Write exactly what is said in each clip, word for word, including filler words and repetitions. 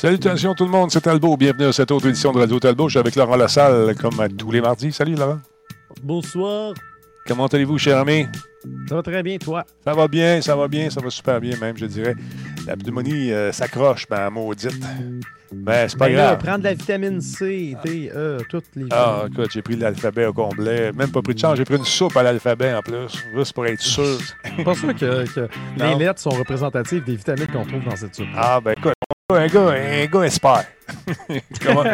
Salutations tout le monde, c'est Talbot. Bienvenue à cette autre édition de Radio Talbot. Je suis avec Laurent Lassalle, comme à tous les mardis. Salut Laurent. Bonsoir. Comment allez-vous, cher ami? Ça va très bien, toi? Ça va bien, ça va bien, ça va super bien même, je dirais. La pneumonie euh, s'accroche, ben maudite. Ben, c'est pas ben grave. Là, prendre la vitamine C, D, E, toutes les vitamines. Ah, écoute, j'ai pris l'alphabet au complet. Même pas pris de chance, j'ai pris une soupe à l'alphabet en plus, juste pour être sûr. Pas sûr que, que les lettres sont représentatives des vitamines qu'on trouve dans cette soupe. Ah, ben écoute, un gars, un gars espère. comment,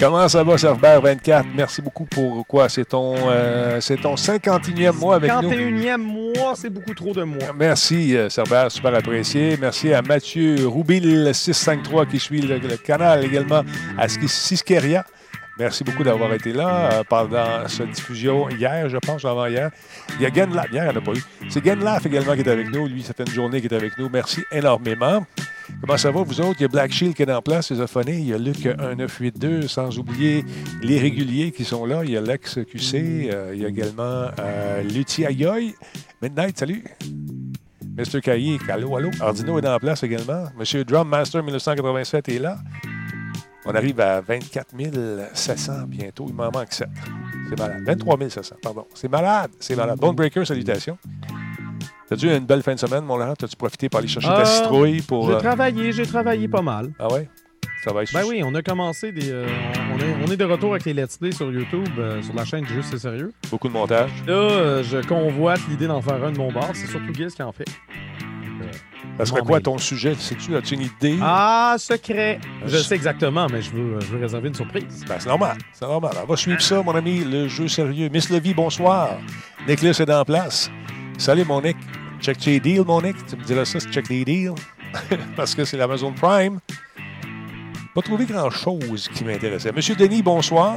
comment ça va, Cerbère vingt-quatre? Merci beaucoup pour quoi? C'est ton, euh, c'est ton cinquante et unième mois avec nous. cinquante et unième mois, c'est beaucoup trop de mois. Merci, Cerbère, super apprécié. Merci à Mathieu Roubil six cent cinquante-trois qui suit le, le canal également, à Siskeria. Merci beaucoup d'avoir été là pendant cette diffusion hier, je pense, avant-hier. Il y a Genlaf, hier, il n'y en a pas eu. C'est Genlaf également qui est avec nous. Lui, ça fait une journée qu'il est avec nous. Merci énormément. Comment ça va, vous autres? Il y a Black Shield qui est en place, les aphonés. Il y a Luc dix-neuf quatre-vingt-deux, sans oublier les réguliers qui sont là. Il y a Lex Q C. Euh, il y a également euh, Luthi Ayoy. Midnight, salut. mister Cahier, allô, allô. Ardino est en place également. monsieur Drum Master dix-neuf cent quatre-vingt-sept est là. On arrive à vingt-quatre mille sept cents bientôt. Il m'en manque sept. C'est malade. vingt-trois mille sept cents, pardon. C'est malade. C'est malade. Bonebreaker, salutations. T'as-tu eu une belle fin de semaine, mon Laurent? T'as-tu profité pour aller chercher euh, ta citrouille pour... J'ai euh... travaillé, j'ai travaillé pas mal. Ah ouais? Ça va être... Ben oui, on a commencé des... Euh, on, est, on est de retour avec les Let's Play sur YouTube, euh, sur la chaîne Juste et Sérieux. Beaucoup de montage. Là, euh, je convoite l'idée d'en faire un de mon bord. C'est surtout Guiz qui en fait. Ça serait quoi ton sujet? Sais-tu, as-tu une idée? Ah, secret! Je sais exactement, mais je veux, je veux réserver une surprise. Ben, c'est normal, c'est normal. On va suivre ça, mon ami, le jeu sérieux. Miss Levy, bonsoir. Nicholas est en place. Salut, mon Nick. Check tes deals, mon Nick. Tu me diras ça, c'est check des deals. Parce que c'est l'Amazon Prime. Pas trouvé grand-chose qui m'intéressait. Monsieur Denis, bonsoir.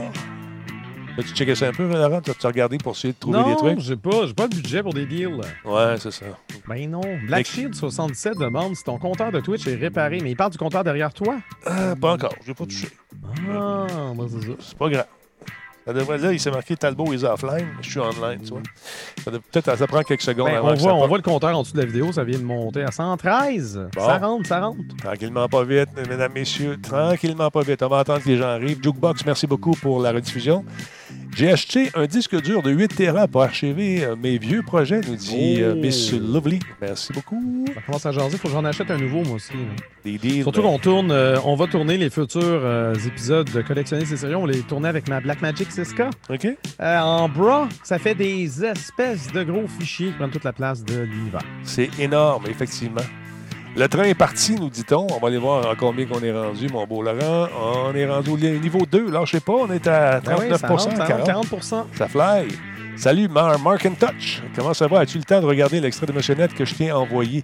As-tu checké ça un peu, Laurent? As-tu regardé pour essayer de trouver non, des trucs? Non, j'ai pas, j'ai pas le budget pour des deals. Ouais, c'est ça. Ben non. Black Shield soixante-sept demande si ton compteur de Twitch est réparé, mais il parle du compteur derrière toi? Euh, pas encore. Je l'ai pas touché. Ah, moi, c'est ça. C'est pas grave. Ça devrait dire, il s'est marqué Talbot is offline, je suis online, tu vois. Ça devait, peut-être ça prend quelques secondes ben, avant on que voit, ça On part. voit le compteur en dessous de la vidéo, ça vient de monter à cent treize. Bon. Ça rentre, ça rentre. Tranquillement pas vite, mesdames, messieurs, tranquillement pas vite. On va attendre que les gens arrivent. Jukebox, merci beaucoup pour la rediffusion. J'ai acheté un disque dur de huit téra pour archiver mes vieux projets, nous dit oh. Miss Lovely. Merci beaucoup. Ça commence à jaser, il faut que j'en achète un nouveau, moi aussi. Des deals, Surtout ben... qu'on tourne, euh, on va tourner les futurs euh, épisodes de Collectionner, c'est sérieux, on les tournait avec ma Blackmagic six K. OK. Euh, en bras, ça fait des espèces de gros fichiers qui prennent toute la place de l'univers. C'est énorme, effectivement. Le train est parti, nous dit-on. On va aller voir en combien qu'on est rendu, mon beau Laurent. On est rendu au niveau deux. Là, je sais pas, on est à trente-neuf pour cent. Ah oui, ça rentre, quarante pour cent. Ça fly. Salut, Mark and Touch. Comment ça va? As-tu le temps de regarder l'extrait de Motionnette que je t'ai envoyé?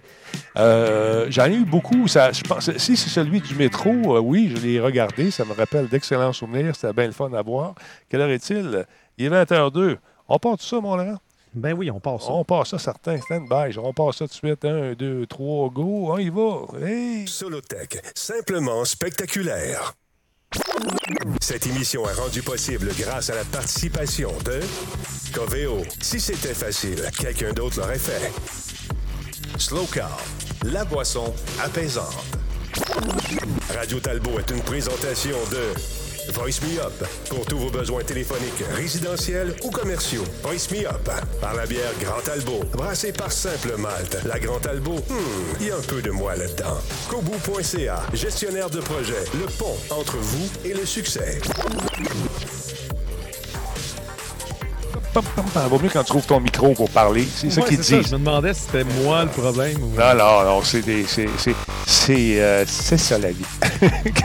Euh, j'en ai eu beaucoup. Ça, je pense, si c'est celui du métro, euh, oui, je l'ai regardé. Ça me rappelle d'excellents souvenirs. C'était bien le fun à voir. Quelle heure est-il? Il est vingt heures zéro deux. On part tout ça, mon Laurent? Ben oui, on passe ça. On passe ça, certain. Stand-by. On passe ça tout de suite. Un, deux, trois, go. On y va. Hey. Solotech, simplement spectaculaire. Cette émission est rendue possible grâce à la participation de Coveo. Si c'était facile, quelqu'un d'autre l'aurait fait. Slow Car, la boisson apaisante. Radio Talbot est une présentation de... Voice Me Up, pour tous vos besoins téléphoniques, résidentiels ou commerciaux. Voice Me Up, par la bière Grand Albo, brassée par Simple Malte. La Grand Albo, hmm, il y a un peu de moi là-dedans. Kobu.ca, gestionnaire de projet, le pont entre vous et le succès. Vaut mieux quand tu trouves ton micro pour parler. C'est ouais, ça qu'ils disent. Je me demandais si c'était moi le problème. Ou... Non, non, non, c'est des, c'est, c'est, c'est, euh, c'est ça la vie.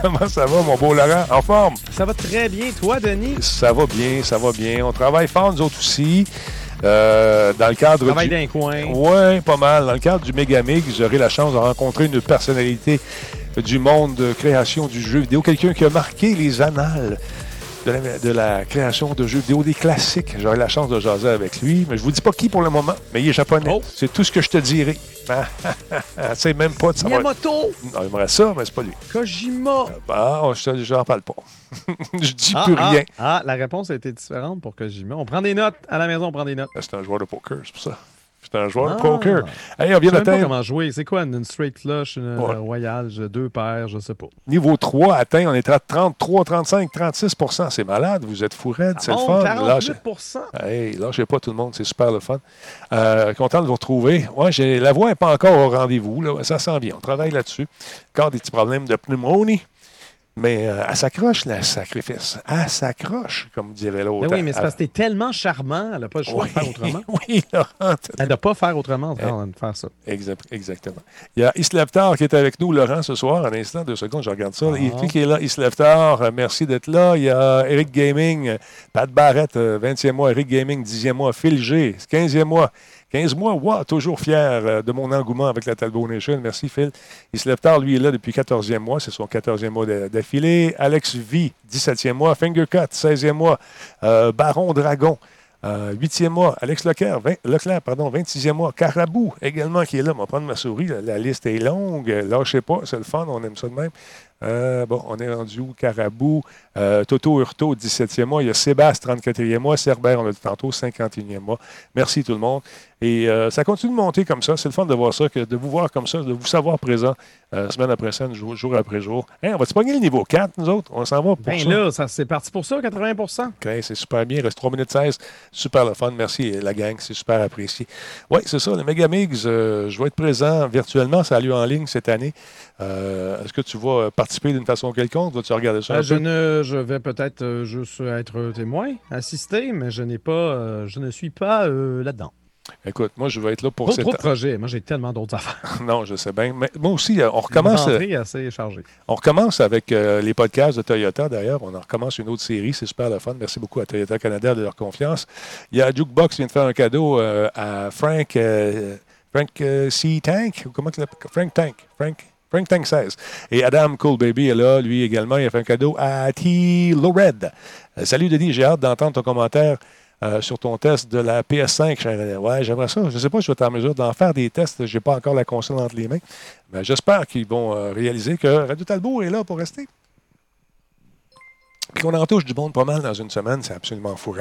Comment ça va, mon beau Laurent? En forme? Ça va très bien. Toi, Denis? Ça va bien, ça va bien. On travaille fort, nous autres aussi. Euh, dans le cadre du... travail d'un coin. Oui, pas mal. Dans le cadre du Megamix, j'aurai la chance de rencontrer une personnalité du monde de création du jeu vidéo. Quelqu'un qui a marqué les annales De la, de la création de jeux vidéo, des classiques. J'aurai la chance de jaser avec lui, mais je vous dis pas qui pour le moment, mais il est japonais. Oh. C'est tout ce que je te dirai. C'est même pas de savoir. Miyamoto! Non, il me reste ça, mais c'est pas lui. Kojima! Ah, bon, je j'en parle pas. je dis ah, plus ah, rien. Ah, la réponse a été différente pour Kojima. On prend des notes. À la maison, on prend des notes. C'est un joueur de poker, c'est pour ça. C'est un joueur ah, poker. Hey, on vient je ne sais même pas comment jouer. C'est quoi une straight flush, une ouais. royale, deux paires, je ne sais pas. Niveau trois atteint, on est à trente-trois, trente-cinq, trente-six pour cent. C'est malade, vous êtes fourrés, c'est bon, le fun. quarante-huit pour cent. Hey, lâchez pas tout le monde, c'est super le fun. Euh, content de vous retrouver. Ouais, j'ai, la voix n'est pas encore au rendez-vous. Là. Ça s'en vient, on travaille là-dessus. Encore des petits problèmes de pneumonie. Mais euh, elle s'accroche, la sacrifice. Elle s'accroche, comme dirait l'autre. Ben oui, mais c'est parce que t'es tellement charmant, elle n'a pas le choix oui, de faire autrement. Oui, Laurent. Elle n'a pas faire autrement avant de faire ça. Exactement. Il y a Islavtar qui est avec nous, Laurent, ce soir. Un instant, deux secondes, je regarde ça. Ah. Il qui est là, Islavtar, merci d'être là. Il y a Eric Gaming, Pat Barrette, vingtième mois. Eric Gaming, dixième mois. Phil G, quinzième mois. quinze mois, wow, toujours fier de mon engouement avec la Talbot Nation. Merci, Phil. Il se lève tard, lui, il est là depuis quatorzième mois. C'est son quatorzième mois d'affilée. Alex V, dix-septième mois. Fingercut, seizième mois. Euh, Baron Dragon, euh, huitième mois. Alex Leclerc, vingt, Leclerc, pardon, vingt-sixième mois. Carabou, également, qui est là. On va prendre ma souris. La, la liste est longue. Lâchez pas, c'est le fun. On aime ça de même. Euh, bon, on est rendu où? Carabou, euh, Toto Hurto, dix-septième mois. Il y a Sébastien, trente-quatrième mois. Cerbère, on l'a dit tantôt, cinquante et unième mois. Merci tout le monde. Et euh, ça continue de monter comme ça. C'est le fun de voir ça, que de vous voir comme ça, de vous savoir présent euh, semaine après semaine, jour, jour après jour. Hey, on va-tu pogner le niveau quatre, nous autres? On s'en va pour ben ça. Là, ça, c'est parti pour ça, quatre-vingts pour cent. Okay, c'est super bien. Il reste trois minutes seize. Super le fun. Merci, la gang. C'est super apprécié. Oui, c'est ça. Le Megamix, euh, je vais être présent virtuellement. Ça a lieu en ligne cette année. Euh, est-ce que tu vas participer d'une façon quelconque? Vas-tu regarder ça? Euh, je, ne, je vais peut-être euh, juste être témoin, assister, mais je n'ai pas, euh, je ne suis pas euh, là-dedans. Écoute, moi, je vais être là pour... Trop de projets. Moi, j'ai tellement d'autres affaires. Non, je sais bien. Mais moi aussi, on recommence... Une rentrée assez chargée. On recommence avec euh, les podcasts de Toyota, d'ailleurs. On en recommence une autre série. C'est super le fun. Merci beaucoup à Toyota Canada de leur confiance. Il y a Jukebox qui vient de faire un cadeau euh, à Frank... Euh, Frank euh, C. Tank? Comment tu l'appelles? Frank Tank. Frank... Frank Tank seize. Et Adam Coolbaby est là, lui également. Il a fait un cadeau à T. Lored. Euh, salut, Denis. J'ai hâte d'entendre ton commentaire euh, sur ton test de la P S cinq. Ouais, j'aimerais ça. Je ne sais pas si je vais être en mesure d'en faire des tests. Je n'ai pas encore la console entre les mains. Mais j'espère qu'ils vont euh, réaliser que Radio Talbot est là pour rester. Puis qu'on en touche du monde pas mal dans une semaine, c'est absolument fou.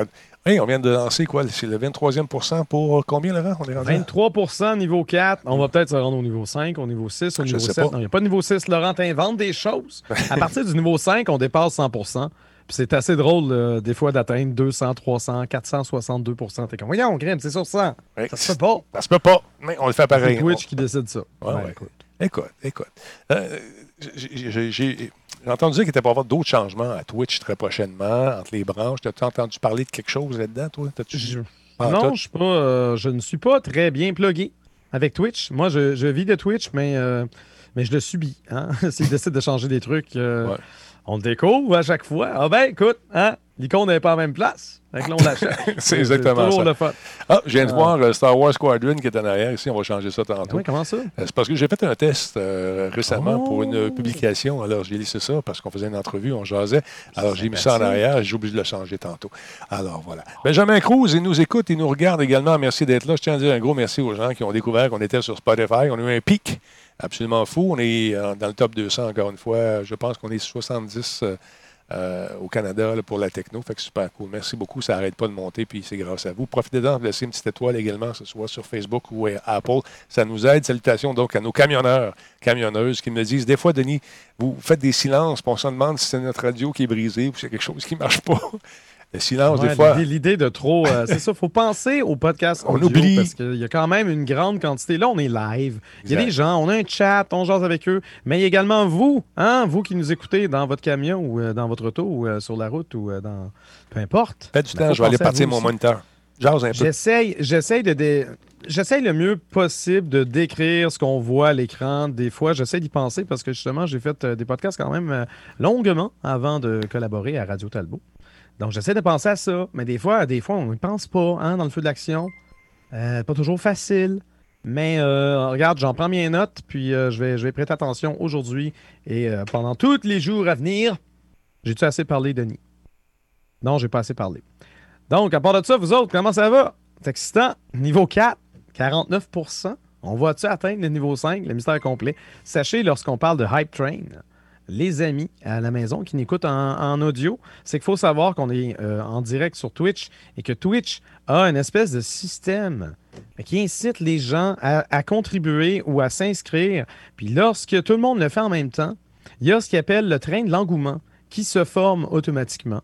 Hey, on vient de lancer quoi? C'est le vingt-troisième pour cent pour combien, Laurent? On est rendu vingt-trois pour cent niveau quatre. On va peut-être se rendre au niveau cinq, au niveau six, au niveau sept. Non, il n'y a pas de niveau six. Laurent, t'inventes des choses. À partir du niveau cinq, on dépasse cent pour cent. Puis c'est assez drôle, euh, des fois, d'atteindre deux cents, trois cents, quatre cent soixante-deux pour cent. T'es comme, voyons, on grimpe, c'est sur cent. Ouais, ça se peut pas. Ça se peut pas. Mais on le fait pareil. C'est Twitch on... qui décide ça. Ouais, ouais, ouais. Écoute, écoute. écoute. Euh, j'ai... j'ai, j'ai... J'ai entendu dire qu'il était pour avoir d'autres changements à Twitch très prochainement, entre les branches. T'as-tu entendu parler de quelque chose là-dedans, toi? T'as-tu... Je... Non, je, suis pas, euh, je ne suis pas très bien plugué avec Twitch. Moi, je, je vis de Twitch, mais, euh, mais je le subis. Hein? S'ils décident de changer des trucs, euh, ouais. on le découvre à chaque fois. Ah ben, écoute, hein? L'icône n'est pas à la même place. Donc là, on l'achète. C'est exactement ça. Le fun. Ah, je viens de ah. voir le Star Wars Squadron qui est en arrière ici. On va changer ça tantôt. Oui, comment ça? C'est parce que j'ai fait un test euh, récemment oh. pour une publication. Alors, j'ai laissé ça parce qu'on faisait une entrevue, on jasait. Alors, j'ai mis ça en arrière. J'ai oublié de le changer tantôt. Alors, voilà. Benjamin Cruz, il nous écoute, il nous regarde également. Merci d'être là. Je tiens à dire un gros merci aux gens qui ont découvert qu'on était sur Spotify. On a eu un pic absolument fou. On est dans le top deux cents, encore une fois. Je pense qu'on est soixante-dix... Euh, Euh, au Canada là, pour la techno. Fait que super cool. Merci beaucoup. Ça n'arrête pas de monter, puis c'est grâce à vous. Profitez d'en laisser une petite étoile également, que ce soit sur Facebook ou à Apple. Ça nous aide. Salutations donc à nos camionneurs, camionneuses qui me disent, des fois, Denis, vous faites des silences, puis on se demande si c'est notre radio qui est brisée ou si c'est quelque chose qui ne marche pas. Le silence, ouais, des fois. L'idée de trop. Euh, c'est ça, il faut penser au podcast. On oublie. Parce qu'il y a quand même une grande quantité. Là, on est live. Il y a des gens, on a un chat, on jase avec eux. Mais il y a également vous, hein, vous qui nous écoutez dans votre camion ou euh, dans votre auto ou euh, sur la route ou euh, dans. Peu importe. Faites du temps, je vais aller partir mon moniteur. Jase un peu. J'essaye, j'essaye de. Dé... J'essaie le mieux possible de décrire ce qu'on voit à l'écran. Des fois, j'essaie d'y penser parce que justement, j'ai fait des podcasts quand même longuement avant de collaborer à Radio Talbot. Donc, j'essaie de penser à ça. Mais des fois, des fois on n'y pense pas hein, dans le feu de l'action. Euh, pas toujours facile. Mais euh, regarde, j'en prends mes notes. Puis, euh, je vais, je vais prêter attention aujourd'hui et euh, pendant tous les jours à venir. J'ai-tu assez parlé, Denis? Non, j'ai pas assez parlé. Donc, à part de ça, vous autres, comment ça va? C'est excitant. Niveau quatre. quarante-neuf pour cent. On va-tu atteindre le niveau cinq, le mystère complet? Sachez, lorsqu'on parle de Hype Train, les amis à la maison qui n'écoutent en, en audio, c'est qu'il faut savoir qu'on est euh, en direct sur Twitch et que Twitch a une espèce de système qui incite les gens à, à contribuer ou à s'inscrire. Puis lorsque tout le monde le fait en même temps, il y a ce qu'il appelle le train de l'engouement qui se forme automatiquement.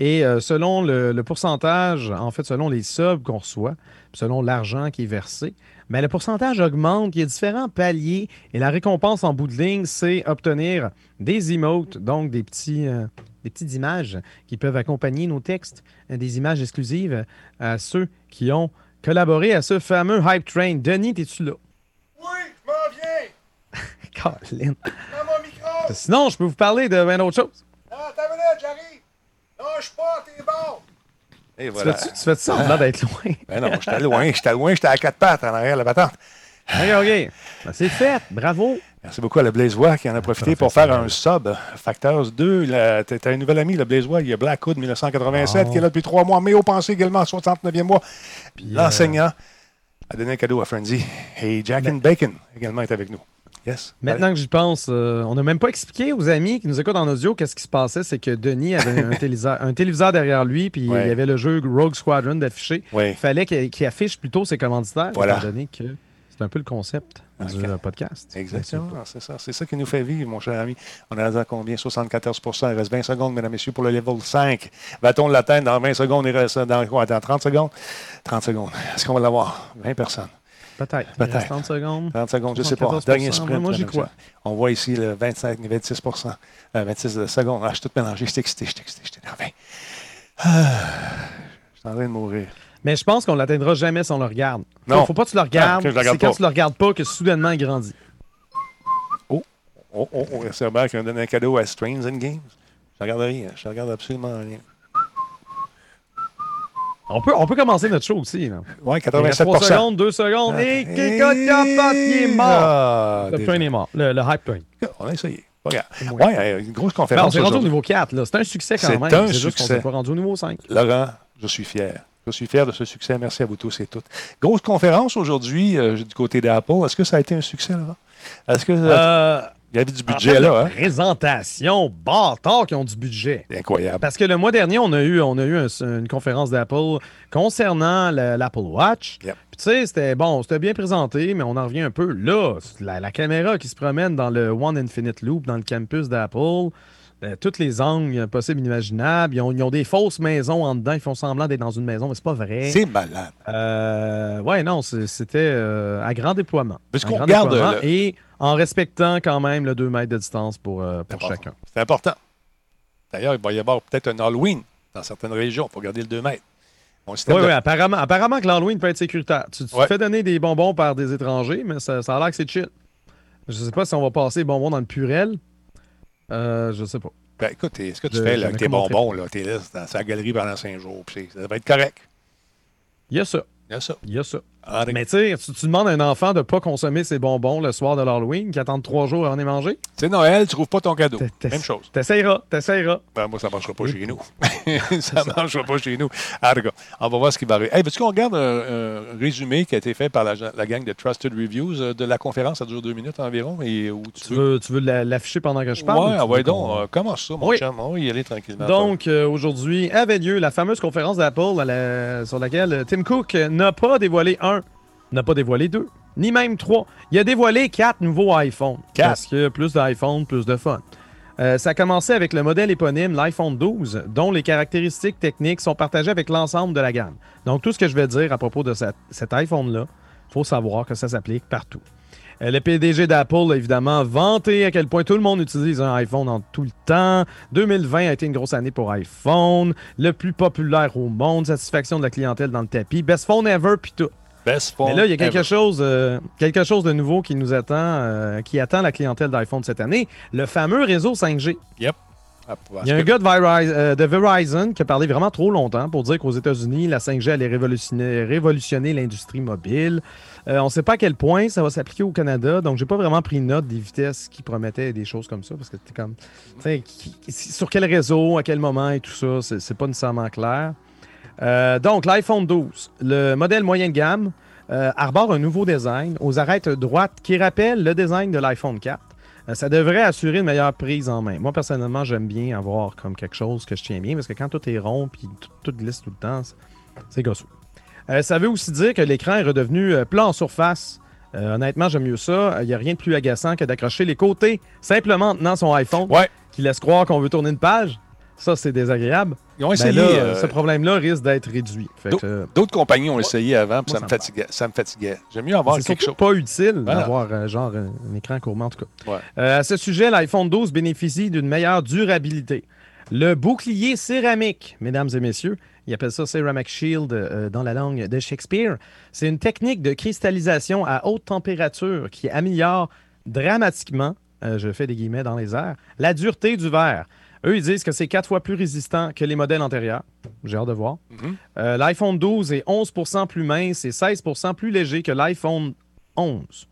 Et euh, selon le, le pourcentage, en fait, selon les subs qu'on reçoit, selon l'argent qui est versé, mais le pourcentage augmente, il y a différents paliers et la récompense en bout de ligne, c'est obtenir des emotes, donc des, petits, euh, des petites images qui peuvent accompagner nos textes, des images exclusives à ceux qui ont collaboré à ce fameux Hype Train. Denis, t'es-tu là? Oui, je m'en viens! Colin! Dans mon micro! Sinon, je peux vous parler de bien d'autres choses. Ah, t'as vu là, j'arrive! Lâche pas, t'es bon! Et voilà. Tu fais-tu ça en l'air d'être loin? Ben non, j'étais loin, j'étais loin, j'étais à quatre pattes en arrière de la battante. OK, OK. Ben, c'est fait, bravo. Merci beaucoup à le Blaisois qui en a profité pour faire un sub. Factors deux, la, t'as un nouvel ami, le Blaisois. Il y a Blackwood dix-neuf cent quatre-vingt-sept oh. qui est là depuis trois mois. Méo Pensée également, soixante-neuvième mois. Puis l'enseignant euh... a donné un cadeau à Frenzy. Et Jack ben... and Bacon également est avec nous. Yes. Maintenant Allez. que j'y pense, euh, on n'a même pas expliqué aux amis qui nous écoutent en audio qu'est-ce qui se passait. C'est que Denis avait un, téléviseur, un téléviseur derrière lui, puis ouais. il y avait le jeu Rogue Squadron d'afficher. Ouais. Il fallait qu'il, qu'il affiche plutôt ses commanditaires, voilà. étant donné que c'est un peu le concept okay. du podcast. Exactement, c'est ça. C'est ça qui nous fait vivre, mon cher ami. On est à combien? soixante-quatorze pour cent. Il reste vingt secondes, mesdames et messieurs, pour le level cinq. Va-t-on l'atteindre dans vingt secondes? Il reste dans quoi? Dans trente secondes? trente secondes. Est-ce qu'on va l'avoir? vingt personnes. Peut-être. Peut-être. trente secondes. trente secondes, je ne sais pas. Dernier sprint. Moi, j'y crois. On voit ici le vingt-cinq, vingt-six pour cent. Euh, vingt-six secondes. Ah, je suis tout mélangé. Je suis excité. Je suis excité. Je suis énervé. Ah, je suis en train de mourir. Mais je pense qu'on ne l'atteindra jamais si on le regarde. Non. Il ne faut pas que tu le regardes. Ah, regarde c'est pas. Quand tu ne le regardes pas que soudainement, il grandit. Oh, oh, oh. oh. C'est Robert qui m'a donné un cadeau à Strains and Games. Je ne regarde rien. Je ne regarde absolument rien. On peut, on peut commencer notre show aussi. Là. Ouais, quatre-vingt-sept pour cent. trois secondes, deux secondes. Et Kikotapap, il est mort. Ah, le train est mort. Le, le hype train. On a essayé. Regarde. Ouais, ouais, une grosse conférence. Ben, on s'est rendu au niveau quatre. Là. C'est un succès quand c'est même. Un c'est un succès. Juste qu'on s'est pas rendu au niveau cinq. Laurent, je suis fier. Je suis fier de ce succès. Merci à vous tous et toutes. Grosse conférence aujourd'hui euh, du côté d'Apple. Est-ce que ça a été un succès, Laurent? Est-ce que. Euh... Il y avait du budget, en fait, là. Hein? Présentation, bâtard qui ont du budget. C'est incroyable. Parce que le mois dernier, on a eu, on a eu un, une conférence d'Apple concernant le, l'Apple Watch. Yep. Puis tu sais, c'était bon, c'était bien présenté, mais on en revient un peu. Là, la, la caméra qui se promène dans le One Infinite Loop, dans le campus d'Apple, euh, tous les angles possibles, inimaginables. Ils ont, ils ont des fausses maisons en dedans. Ils font semblant d'être dans une maison, mais c'est pas vrai. C'est malade. Euh, ouais, non, c'était euh, à grand déploiement. Parce qu'on regarde... Le... Et... En respectant quand même le deux mètres de distance pour, euh, pour c'est chacun. C'est important. D'ailleurs, il va y avoir peut-être un Halloween dans certaines régions. Il faut garder le deux mètres. Oui, de... oui, apparemment, apparemment que l'Halloween peut être sécuritaire. Tu, tu ouais. te fais donner des bonbons par des étrangers, mais ça, ça a l'air que c'est chill. Je ne sais pas si on va passer les bonbons dans le purel. Euh, je ne sais pas. Ben, écoute, est-ce que tu je, fais là, avec tes bonbons? Là, t'es là dans sa galerie pendant cinq jours. Puis ça va être correct. Il y a ça. Il y a ça. Il y a ça. Ah, mais tu tu demandes à un enfant de ne pas consommer ses bonbons le soir de l'Halloween, qui attend trois jours à en manger. C'est Noël, tu ne trouves pas ton cadeau. T'es, Même chose. T'essayeras, t'essayeras. Ben, moi, ça ne marchera pas chez nous. ça ne marchera pas chez nous. Ah, regarde, on va voir ce qui va arriver. Hey, veux-tu qu'on regarde un euh, euh, résumé qui a été fait par la, la gang de Trusted Reviews euh, de la conférence? Ça dure deux minutes environ. Et où tu, tu veux, veux, tu veux la, l'afficher pendant que je parle? Ouais, ou ouais, donc, euh, commence ça, mon oui. chum. On va y aller tranquillement. Donc, euh, aujourd'hui avait lieu la fameuse conférence d'Apple la, sur laquelle Tim Cook n'a pas dévoilé un. N'a pas dévoilé deux, ni même trois. Il a dévoilé quatre nouveaux iPhones. Quatre. Parce que plus d'iPhone, plus de fun. Euh, ça a commencé avec le modèle éponyme, l'iPhone douze, dont les caractéristiques techniques sont partagées avec l'ensemble de la gamme. Donc, tout ce que je vais dire à propos de cette, cet iPhone-là, il faut savoir que ça s'applique partout. Euh, le P D G d'Apple a évidemment vanté à quel point tout le monde utilise un iPhone en tout le temps. deux mille vingt a été une grosse année pour iPhone. Le plus populaire au monde, satisfaction de la clientèle dans le tapis, best phone ever, puis tout. Mais là, il y a quelque chose, euh, quelque chose de nouveau qui nous attend, euh, qui attend la clientèle d'iPhone cette année, le fameux réseau cinq G. Yep. Il y a un gars de Verizon, euh, de Verizon qui a parlé vraiment trop longtemps pour dire qu'aux États-Unis, la cinq G allait révolutionner, révolutionner l'industrie mobile. Euh, on ne sait pas à quel point ça va s'appliquer au Canada, donc j'ai pas vraiment pris note des vitesses qu'ils promettaient et des choses comme ça, parce que t'es comme, t'sais, qui, sur quel réseau, à quel moment et tout ça, c'est, c'est pas nécessairement clair. Euh, donc, l'iPhone douze, le modèle moyen de gamme, euh, arbore un nouveau design aux arêtes droites qui rappelle le design de l'iPhone quatre. Ça devrait assurer une meilleure prise en main. Moi, personnellement, j'aime bien avoir comme quelque chose que je tiens bien, parce que quand tout est rond et tout, tout glisse tout le temps, c'est gosseux. Euh, ça veut aussi dire que l'écran est redevenu plat en surface. Euh, honnêtement, j'aime mieux ça. Il n'y a rien de plus agaçant que d'accrocher les côtés simplement en tenant son iPhone, ouais, qui laisse croire qu'on veut tourner une page. Ça, c'est désagréable. Ils ont essayé, ben là, euh... ce problème-là risque d'être réduit. Fait que, euh... D'autres compagnies ont essayé avant, puis ça, ça me fatiguait. Ça me fatiguait. J'aime mieux avoir c'est quelque chose. C'est pas utile voilà. d'avoir euh, genre un écran courbant, en tout cas. Ouais. Euh, à ce sujet, l'iPhone douze bénéficie d'une meilleure durabilité. Le bouclier céramique, mesdames et messieurs, ils appellent ça Ceramic Shield euh, dans la langue de Shakespeare, c'est une technique de cristallisation à haute température qui améliore dramatiquement, euh, je fais des guillemets dans les airs, la dureté du verre. Eux, ils disent que c'est quatre fois plus résistant que les modèles antérieurs. J'ai hâte de voir. Mm-hmm. Euh, L'iPhone douze est onze pour cent plus mince et seize pour cent plus léger que l'iPhone onze.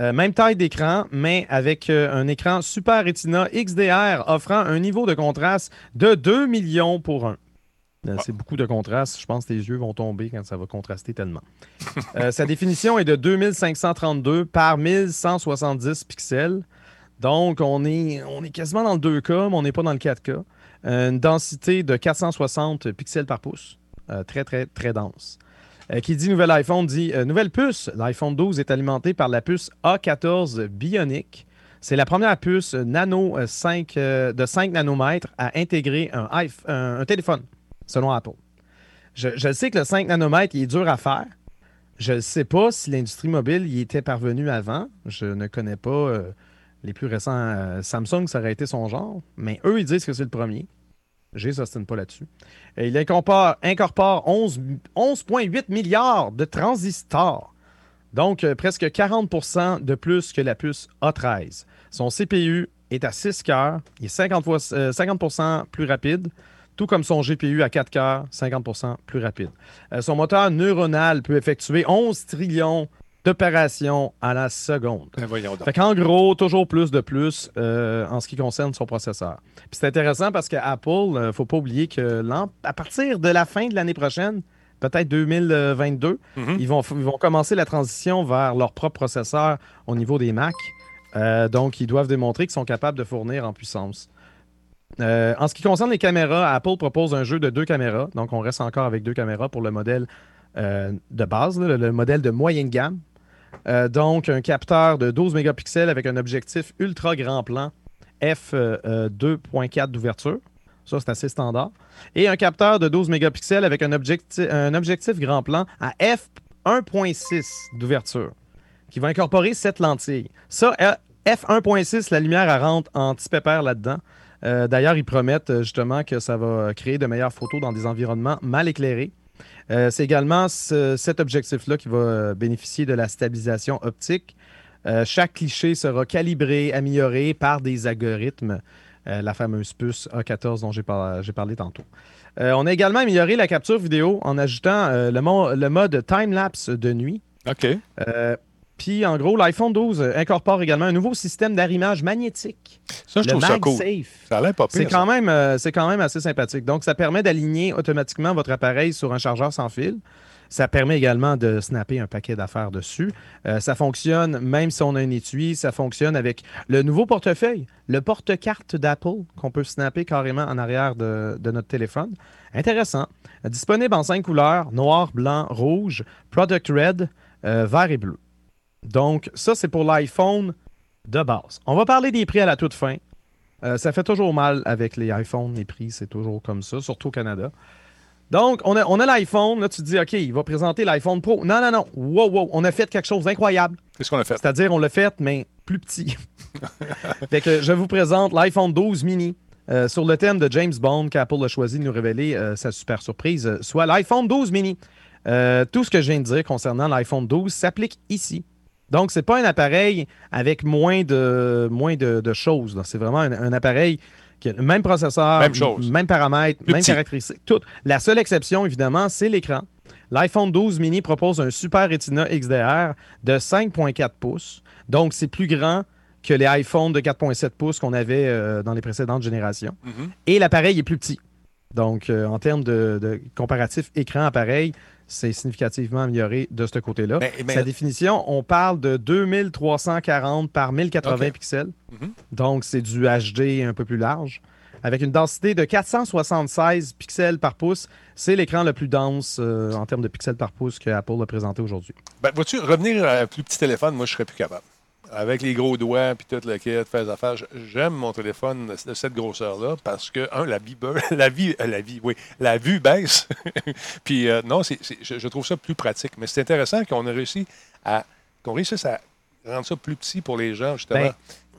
Euh, même taille d'écran, mais avec euh, un écran Super Retina X D R offrant un niveau de contraste de deux millions pour un. Euh, c'est beaucoup de contraste. Je pense que tes yeux vont tomber quand ça va contraster tellement. euh, sa définition est de deux mille cinq cent trente-deux par mille cent soixante-dix pixels. Donc, on est, on est quasiment dans le deux K, mais on n'est pas dans le quatre K. Euh, une densité de quatre cent soixante pixels par pouce. Euh, très, très, très dense. Euh, qui dit nouvel iPhone dit euh, nouvelle puce. L'iPhone douze est alimenté par la puce A quatorze Bionic. C'est la première puce nano cinq, euh, de cinq nanomètres à intégrer un, iPhone, un, un téléphone, selon Apple. Je, je sais que le cinq nanomètres, il est dur à faire. Je ne sais pas si l'industrie mobile y était parvenue avant. Je ne connais pas... Euh, Les plus récents, euh, Samsung, ça aurait été son genre. Mais eux, ils disent que c'est le premier. Je ne s'obstine pas là-dessus. Et il incorpore, incorpore onze virgule huit milliards de transistors. Donc, euh, presque quarante pour cent de plus que la puce A treize. Son C P U est à six cœurs. Il est cinquante, fois, euh, cinquante pour cent plus rapide. Tout comme son G P U à quatre cœurs, cinquante pour cent plus rapide. Euh, son moteur neuronal peut effectuer onze trillions d'opération à la seconde. Fait qu'en gros, toujours plus de plus euh, en ce qui concerne son processeur. Puis c'est intéressant parce qu'Apple, il euh, ne faut pas oublier que à partir de la fin de l'année prochaine, peut-être deux mille vingt-deux, mm-hmm. ils, vont, ils vont commencer la transition vers leur propre processeur au niveau des Mac. Euh, donc, ils doivent démontrer qu'ils sont capables de fournir en puissance. Euh, en ce qui concerne les caméras, Apple propose un jeu de deux caméras. Donc, on reste encore avec deux caméras pour le modèle euh, de base, là, le, le modèle de moyenne gamme. Euh, donc, un capteur de douze mégapixels avec un objectif ultra grand plan f deux point quatre d'ouverture. Ça, c'est assez standard. Et un capteur de douze mégapixels avec un objectif, un objectif grand plan à f un point six d'ouverture qui va incorporer sept lentilles. Ça, f un point six, la lumière, elle rentre en petit pépère là-dedans. Euh, d'ailleurs, ils promettent justement que ça va créer de meilleures photos dans des environnements mal éclairés. Euh, c'est également ce, cet objectif-là qui va bénéficier de la stabilisation optique. Euh, chaque cliché sera calibré, amélioré par des algorithmes. Euh, la fameuse puce A quatorze dont j'ai, par, j'ai parlé tantôt. Euh, on a également amélioré la capture vidéo en ajoutant euh, le, mo- le mode time-lapse de nuit. OK. Euh, Puis, en gros, l'iPhone douze incorpore également un nouveau système d'arrimage magnétique. Ça, je trouve ça cool. Ça a l'air pas pire. C'est quand même, euh, c'est quand même assez sympathique. Donc, ça permet d'aligner automatiquement votre appareil sur un chargeur sans fil. Ça permet également de snapper un paquet d'affaires dessus. Euh, ça fonctionne, même si on a un étui, ça fonctionne avec le nouveau portefeuille, le porte-carte d'Apple qu'on peut snapper carrément en arrière de, de notre téléphone. Intéressant. Disponible en cinq couleurs, noir, blanc, rouge, product red, euh, vert et bleu. Donc, ça, c'est pour l'iPhone de base. On va parler des prix à la toute fin. Euh, ça fait toujours mal avec les iPhones, les prix, c'est toujours comme ça, surtout au Canada. Donc, on a, on a l'iPhone. Là, tu te dis, OK, il va présenter l'iPhone Pro. Non, non, non. Wow, wow. On a fait quelque chose d'incroyable. Qu'est-ce qu'on a fait? C'est-à-dire, on l'a fait, mais plus petit. Fait que je vous présente l'iPhone douze mini euh, sur le thème de James Bond qu'Apple a choisi de nous révéler euh, sa super surprise, euh, soit l'iPhone douze mini. Euh, tout ce que je viens de dire concernant l'iPhone douze s'applique ici. Donc, ce n'est pas un appareil avec moins de, moins de, de choses. Là. C'est vraiment un, un appareil qui a le même processeur, même, chose. M- même paramètres, même caractéristiques. Tout. La seule exception, évidemment, c'est l'écran. L'iPhone douze mini propose un Super Retina X D R de cinq virgule quatre pouces. Donc, c'est plus grand que les iPhones de quatre virgule sept pouces qu'on avait euh, dans les précédentes générations. Mm-hmm. Et l'appareil est plus petit. Donc, euh, en termes de, de comparatif écran-appareil, s'est significativement amélioré de ce côté-là. Ben, ben, Sa définition, on parle de deux mille trois cent quarante par mille quatre-vingts okay. pixels. Mm-hmm. Donc, c'est du H D un peu plus large. Avec une densité de quatre cent soixante-seize pixels par pouce, c'est l'écran le plus dense euh, en termes de pixels par pouce que Apple a présenté aujourd'hui. Ben, vois-tu, revenir à un plus petit téléphone, moi, je serais plus capable. Avec les gros doigts, puis toute la quête, faire affaire. J'aime mon téléphone de cette grosseur-là parce que, un, la vie, la vie, la vie, oui, la vue baisse. Puis, euh, non, c'est, c'est, je trouve ça plus pratique. Mais c'est intéressant qu'on a réussi à, qu'on réussisse à rendre ça plus petit pour les gens, justement.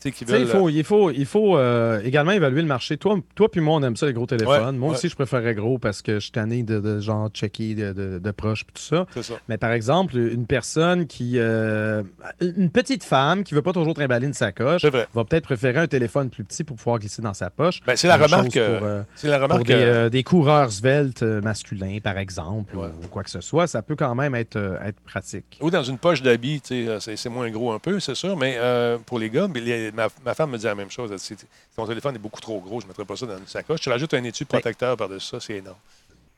Ben, Qui veulent... il faut, il faut, il faut euh, également évaluer le marché. Toi, toi puis moi, on aime ça, les gros téléphones. Ouais, moi ouais. aussi, je préférais gros parce que je suis tanné de, de genre checker de, de, de proche puis tout ça. ça. Mais par exemple, une personne qui... Euh, une petite femme qui ne veut pas toujours trimballer une sacoche va peut-être préférer un téléphone plus petit pour pouvoir glisser dans sa poche. Ben, c'est, la remarque, euh, pour, euh, c'est la remarque... Pour des, euh, des coureurs sveltes masculins, par exemple, ouais. ou quoi que ce soit, ça peut quand même être, euh, être pratique. Ou dans une poche d'habit, c'est, c'est moins gros un peu, c'est sûr, mais euh, pour les gars... Les, Ma, ma femme me dit la même chose. Elle dit, si ton téléphone est beaucoup trop gros, je ne mettrais pas ça dans une sacoche. Tu rajoutes un étui protecteur par-dessus ça, c'est énorme.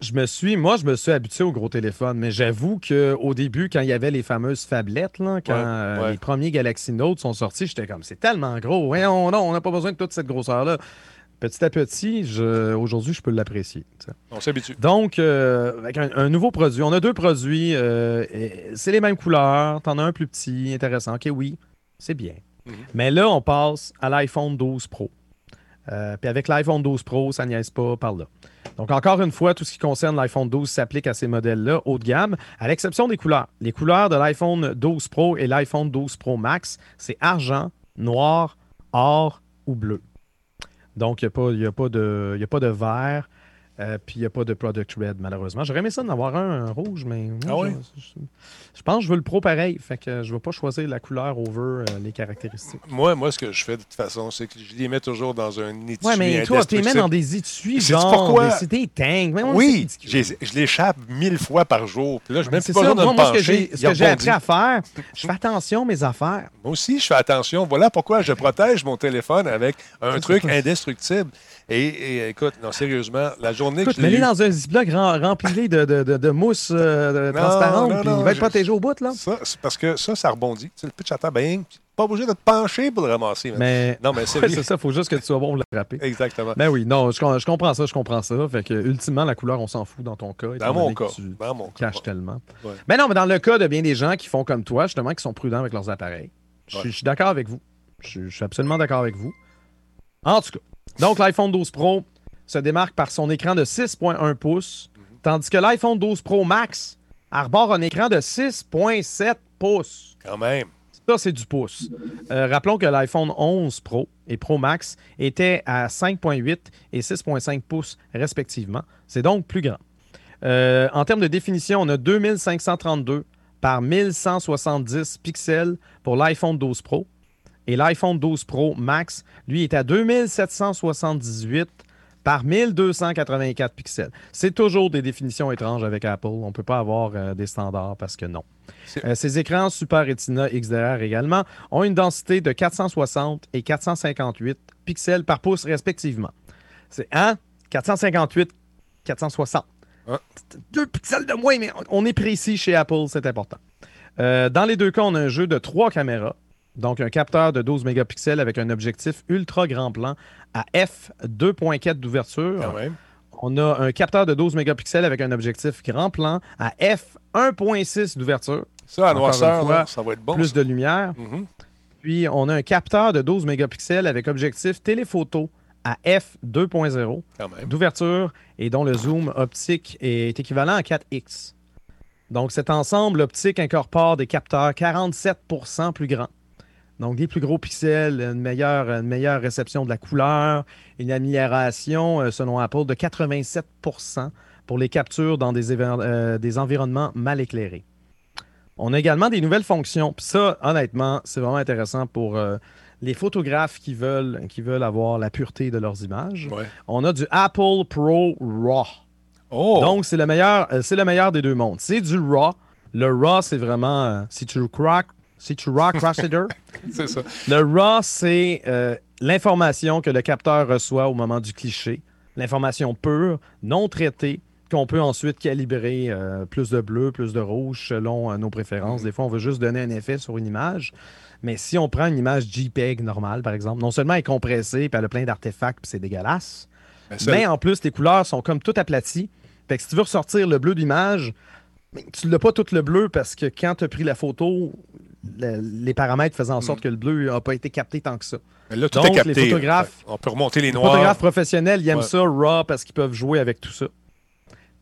Je me suis, moi, je me suis habitué au gros téléphone, mais j'avoue qu'au début, quand il y avait les fameuses phablettes, là, quand ouais, euh, ouais. les premiers Galaxy Note sont sortis, j'étais comme, c'est tellement gros. Hein, on n'a on pas besoin de toute cette grosseur-là. Petit à petit, je, aujourd'hui, je peux l'apprécier. T'sais. On s'habitue. Donc, euh, avec un, un nouveau produit. On a deux produits. Euh, et c'est les mêmes couleurs. T'en as un plus petit, intéressant. OK, oui, c'est bien. Mm-hmm. Mais là, on passe à l'iPhone douze Pro. Euh, puis avec l'iPhone douze Pro, ça niaise pas par là. Donc, encore une fois, tout ce qui concerne l'iPhone douze s'applique à ces modèles-là, haut de gamme, à l'exception des couleurs. Les couleurs de l'iPhone douze Pro et l'iPhone douze Pro Max, c'est argent, noir, or ou bleu. Donc, il n'y a, a, a pas de vert, euh, puis il n'y a pas de Product Red, malheureusement. J'aurais aimé ça d'en avoir un, un rouge, mais... Moi, ah oui? je, je... Je pense que je veux le pro pareil, fait que je ne vais pas choisir la couleur over euh, les caractéristiques. Moi, moi, ce que je fais de toute façon, c'est que je les mets toujours dans un étui. Ouais, mais toi, tu les mets dans des étuis, genre, des, c'est des tangs. Même oui, je l'échappe mille fois par jour. Puis là, je mets plus besoin de me pencher. Moi, ce que j'ai, ce que j'ai appris à faire, je fais attention à mes affaires. Moi aussi, je fais attention. Voilà pourquoi je protège mon téléphone avec un truc indestructible. Et, et écoute, non, sérieusement, la journée écoute, que je l'ai eu... dans un ziploc rempli de, de, de, de mousse euh, non, transparente, non, non, puis il va être protégé au bout, là. Ça, c'est parce que ça, ça rebondit. Tu sais, le pitch à ta bang, pas obligé de te pencher pour le ramasser. Mais... Non, mais c'est ouais, c'est ça, il faut juste que tu sois bon pour le râper. Exactement. Ben oui, non, je, je comprends ça, je comprends ça. Fait que, ultimement, la couleur, on s'en fout dans ton cas. Dans mon cas. Tu dans mon caches cas. Tellement. Ouais. Mais non, mais dans le cas de bien des gens qui font comme toi, justement, qui sont prudents avec leurs appareils. Je, ouais. je suis d'accord avec vous. Je, je suis absolument d'accord avec vous. En tout cas. Donc, l'iPhone douze Pro se démarque par son écran de six virgule un pouces, mm-hmm. tandis que l'iPhone douze Pro Max arbore un écran de six virgule sept pouces. Quand même. Ça, c'est du pouce. Euh, rappelons que l'iPhone onze Pro et Pro Max étaient à cinq virgule huit et six virgule cinq pouces respectivement. C'est donc plus grand. Euh, en termes de définition, on a deux mille cinq cent trente-deux par mille cent soixante-dix pixels pour l'iPhone douze Pro. Et l'iPhone douze Pro Max, lui, est à deux mille sept cent soixante-dix-huit par mille deux cent quatre-vingt-quatre pixels. C'est toujours des définitions étranges avec Apple. On ne peut pas avoir euh, des standards parce que non. Euh, ces écrans Super Retina X D R également ont une densité de quatre cent soixante et quatre cent cinquante-huit pixels par pouce respectivement. C'est hein? quatre cent cinquante-huit, quatre cent soixante. Hein? Deux pixels de moins, mais on est précis chez Apple, c'est important. Euh, dans les deux cas, on a un jeu de trois caméras. Donc, un capteur de douze mégapixels avec un objectif ultra grand plan à f deux virgule quatre d'ouverture. Quand même. On a un capteur de douze mégapixels avec un objectif grand plan à f un virgule six d'ouverture. Ça, à noirceur, là, ça va être bon. Plus ça. De lumière. Mm-hmm. Puis, on a un capteur de douze mégapixels avec objectif téléphoto à f deux virgule zéro d'ouverture et dont le zoom optique est équivalent à quatre x. Donc, cet ensemble optique incorpore des capteurs quarante-sept pour cent plus grands. Donc, des plus gros pixels, une meilleure, une meilleure réception de la couleur, une amélioration, selon Apple, de quatre-vingt-sept pour cent pour les captures dans des, éver- euh, des environnements mal éclairés. On a également des nouvelles fonctions. Puis ça, honnêtement, c'est vraiment intéressant pour euh, les photographes qui veulent, qui veulent avoir la pureté de leurs images. Ouais. On a du Apple Pro RAW. Oh. Donc, c'est le meilleur, euh, c'est le meilleur des deux mondes. C'est du RAW. Le RAW, c'est vraiment... Euh, si tu crack... C'est du RAW Crossheader. C'est ça. Le RAW, c'est euh, l'information que le capteur reçoit au moment du cliché. L'information pure, non traitée, qu'on peut ensuite calibrer euh, plus de bleu, plus de rouge selon euh, nos préférences. Des fois, on veut juste donner un effet sur une image. Mais si on prend une image JPEG normale, par exemple, non seulement elle est compressée, puis elle a plein d'artefacts, puis c'est dégueulasse, mais, ça... mais en plus, tes couleurs sont comme toutes aplaties. Fait que si tu veux ressortir le bleu d'image, tu ne l'as pas tout le bleu parce que quand tu as pris la photo, le, les paramètres faisaient en sorte mmh. que le bleu n'a pas été capté tant que ça. Mais là, tout Donc, est capté. Les photographes, on peut remonter les, les noirs. Les photographes professionnels, ils aiment ouais. ça RAW parce qu'ils peuvent jouer avec tout ça.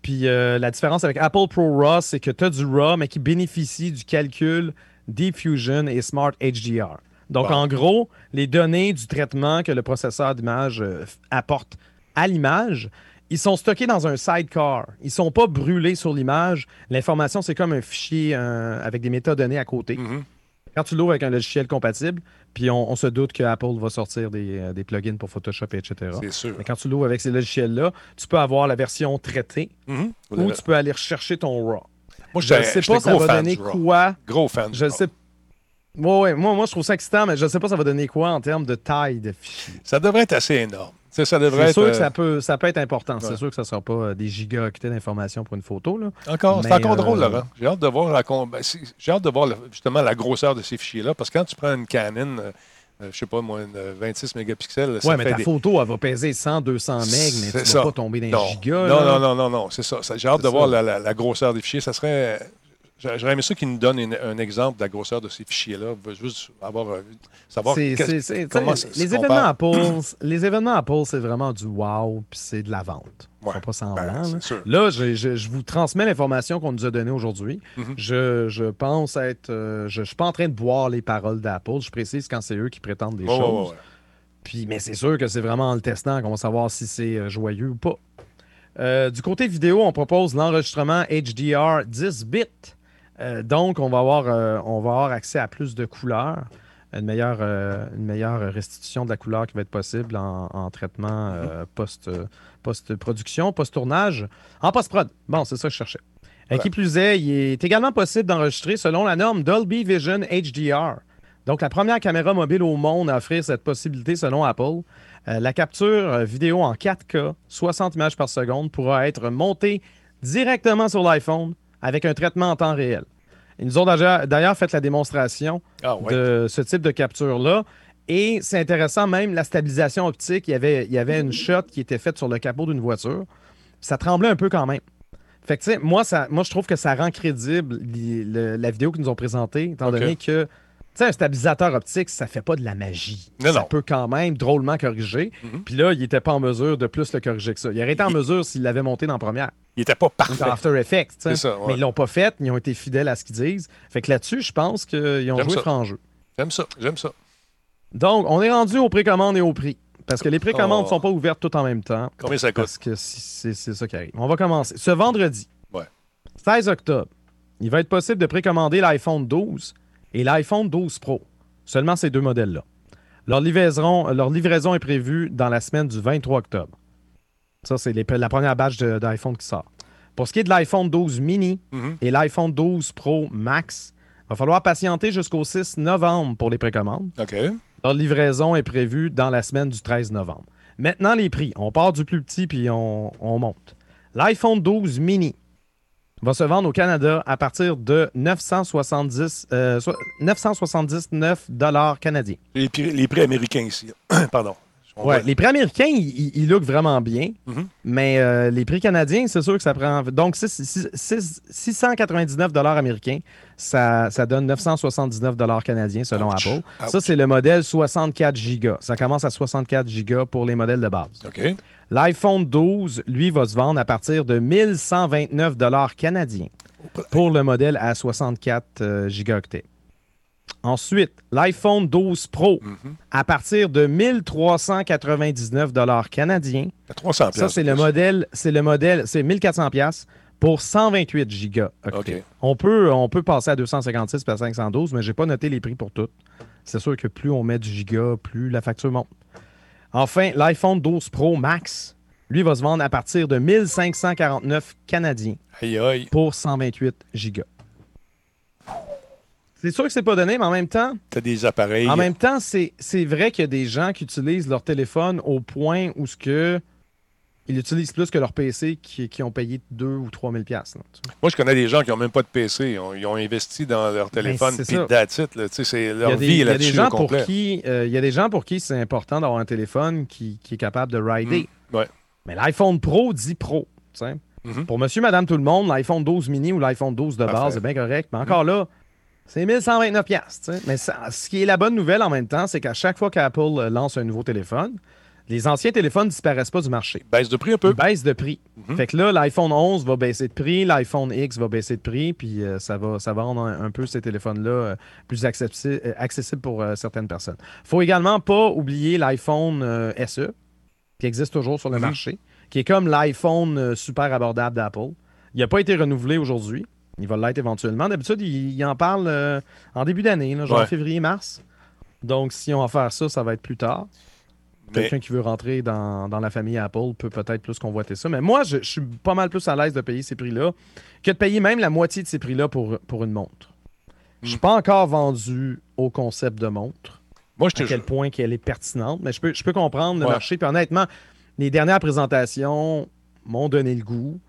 Puis euh, la différence avec Apple Pro RAW, c'est que tu as du RAW, mais qui bénéficie du calcul Deep Fusion et Smart H D R. Donc, bon. en gros, les données du traitement que le processeur d'image euh, apporte à l'image, ils sont stockés dans un sidecar. Ils ne sont pas brûlés sur l'image. L'information, c'est comme un fichier euh, avec des métadonnées à côté. Mm-hmm. Quand tu l'ouvres avec un logiciel compatible, puis on, on se doute que Apple va sortir des, des plugins pour Photoshop, et cetera. C'est sûr. Mais quand tu l'ouvres avec ces logiciels-là, tu peux avoir la version traitée mm-hmm. ou voilà. tu peux aller rechercher ton RAW. Moi, je ne sais pas ça va donner quoi. Gros fan. Je sais. Ouais, ouais. Moi, moi, je trouve ça excitant, mais je ne sais pas ça va donner quoi en termes de taille de fichier. Ça devrait être assez énorme. Ça, ça devrait c'est sûr être... que ça peut, ça peut être important. Ouais. C'est sûr que ça ne sera pas des gigaoctets d'informations pour une photo. Là. Encore, mais, c'est encore euh... drôle, Laurent. J'ai hâte de voir, la... J'ai hâte de voir le... justement la grosseur de ces fichiers-là. Parce que quand tu prends une Canon, euh, je ne sais pas moi, une vingt-six mégapixels... Oui, mais ta des... photo, elle va peser cent à deux cents mégas, mais tu ne vas pas tomber dans les gigas. Non, non, non, non, non, c'est ça. J'ai hâte c'est de ça. voir la, la, la grosseur des fichiers. Ça serait... J'aurais aimé ça qu'ils nous donnent une, un exemple de la grosseur de ces fichiers-là. Je veux juste avoir, savoir c'est, c'est, c'est, comment ça se compare. Les événements Apple, c'est vraiment du « wow » puis c'est de la vente. Ouais, Ils ne sont pas semblant. Ben, là, là je, je, je vous transmets l'information qu'on nous a donnée aujourd'hui. Mm-hmm. Je, je pense être... Euh, je ne suis pas en train de boire les paroles d'Apple. Je précise quand c'est eux qui prétendent des oh, choses. Ouais, ouais. Puis, mais c'est sûr que c'est vraiment en le testant qu'on va savoir si c'est joyeux ou pas. Euh, du côté vidéo, on propose l'enregistrement H D R dix bits. Euh, donc, on va, avoir, euh, on va avoir accès à plus de couleurs, une meilleure, euh, une meilleure restitution de la couleur qui va être possible en, en traitement euh, post, post-production, post-tournage, en post-prod. Bon, c'est ça que je cherchais. Ouais. Et qui plus est, il est également possible d'enregistrer selon la norme Dolby Vision H D R. Donc, la première caméra mobile au monde à offrir cette possibilité selon Apple. Euh, la capture vidéo en quatre K, soixante images par seconde, pourra être montée directement sur l'iPhone avec un traitement en temps réel. Ils nous ont d'ailleurs fait la démonstration ah, ouais. de ce type de capture-là. Et c'est intéressant, même la stabilisation optique, il y avait, il y avait une shot qui était faite sur le capot d'une voiture. Ça tremblait un peu quand même. Fait que tu sais, moi, ça, moi, je trouve que ça rend crédible li, le, la vidéo qu'ils nous ont présentée, étant okay. donné que tu sais, un stabilisateur optique, ça fait pas de la magie. Non, ça non. peut quand même drôlement corriger. Mm-hmm. Puis là, il n'était pas en mesure de plus le corriger que ça. Il aurait été en il... mesure s'il l'avait monté dans la première. Il n'était pas parfait. After Effects. C'est ça, ouais. Mais ils l'ont pas fait. Ils ont été fidèles à ce qu'ils disent. Fait que là-dessus, je pense qu'ils ont j'aime joué ça. franc jeu. J'aime ça. J'aime ça. Donc, on est rendu aux précommandes et aux prix. Parce que les précommandes ne oh. sont pas ouvertes toutes en même temps. Combien ça coûte? Parce que c'est, c'est, c'est ça qui arrive. On va commencer. Ce vendredi, ouais. seize octobre, il va être possible de précommander l'iPhone douze et l'iPhone douze Pro. Seulement ces deux modèles-là. Leur livraison, leur livraison est prévue dans la semaine du vingt-trois octobre. Ça, c'est les, la première batch de, d'iPhone qui sort. Pour ce qui est de l'iPhone douze mini mm-hmm. et l'iPhone douze Pro Max, il va falloir patienter jusqu'au six novembre pour les précommandes. Okay. Leur livraison est prévue dans la semaine du treize novembre. Maintenant, les prix. On part du plus petit puis on, on monte. L'iPhone douze mini va se vendre au Canada à partir de neuf cent soixante-dix, euh, neuf cent soixante-dix-neuf dollars canadiens. Les prix, les prix américains ici. Pardon. Ouais, les prix américains, ils, ils lookent vraiment bien, mm-hmm. mais euh, les prix canadiens, c'est sûr que ça prend... Donc, six cent quatre-vingt-dix-neuf dollars américains, ça, ça donne neuf cent soixante-dix-neuf dollars canadiens selon Ouch. Apple. Ouch. Ça, c'est le modèle soixante-quatre gigas. Ça commence à soixante-quatre gigas pour les modèles de base. Okay. L'iPhone douze, lui, va se vendre à partir de mille cent vingt-neuf dollars canadiens pour le modèle à soixante-quatre gigaoctets. Ensuite, l'iPhone douze Pro, mm-hmm. à partir de mille trois cent quatre-vingt-dix-neuf dollars canadiens. trois cents dollars. Ça, c'est le modèle, c'est le modèle, c'est mille quatre cents dollars pour cent vingt-huit gigas. Okay. On peut, on peut passer à deux cent cinquante-six puis à cinq cent douze, mais je n'ai pas noté les prix pour toutes. C'est sûr que plus on met du giga, plus la facture monte. Enfin, l'iPhone douze Pro Max, lui, va se vendre à partir de mille cinq cent quarante-neuf canadiens aïe, aïe. Pour cent vingt-huit gigas. C'est sûr que c'est pas donné, mais en même temps... T'as des appareils. En même temps, c'est, c'est vrai qu'il y a des gens qui utilisent leur téléphone au point où ce que ils l'utilisent plus que leur P C qui, qui ont payé deux ou trois mille dollars. Moi, je connais des gens qui n'ont même pas de P C. Ils ont investi dans leur téléphone, puis that's it, là, c'est leur des, vie est là-dessus au complet. Il euh, y a des gens pour qui c'est important d'avoir un téléphone qui, qui est capable de rider. Mmh. Ouais. Mais l'iPhone Pro dit Pro. Mmh. Pour monsieur, madame, tout le monde, l'iPhone douze mini ou l'iPhone douze de base, c'est bien correct. Mais encore mmh. là, c'est mille cent vingt-neuf dollars. Mais ça, ce qui est la bonne nouvelle en même temps, c'est qu'à chaque fois qu'Apple lance un nouveau téléphone, les anciens téléphones ne disparaissent pas du marché. Ils baissent de prix un peu. Ils baissent de prix. Mm-hmm. Fait que là, l'iPhone onze va baisser de prix, l'iPhone X va baisser de prix, puis euh, ça, va, ça va rendre un, un peu ces téléphones-là euh, plus accessi- accessibles pour euh, certaines personnes. Il ne faut également pas oublier l'iPhone euh, S E, qui existe toujours sur le mm-hmm. marché, qui est comme l'iPhone euh, super abordable d'Apple. Il n'a pas été renouvelé aujourd'hui. Il va l'être éventuellement. D'habitude, il, il en parle euh, en début d'année, là, genre ouais. février-mars. Donc, si on va faire ça, ça va être plus tard. Mais... Quelqu'un qui veut rentrer dans, dans la famille Apple peut peut-être plus convoiter ça. Mais moi, je, je suis pas mal plus à l'aise de payer ces prix-là que de payer même la moitié de ces prix-là pour, pour une montre. Mm. Je suis pas encore vendu au concept de montre. Moi, je te à quel point qu'elle est pertinente. Mais je peux, je peux comprendre le ouais. marché. Puis honnêtement, les dernières présentations m'ont donné le goût.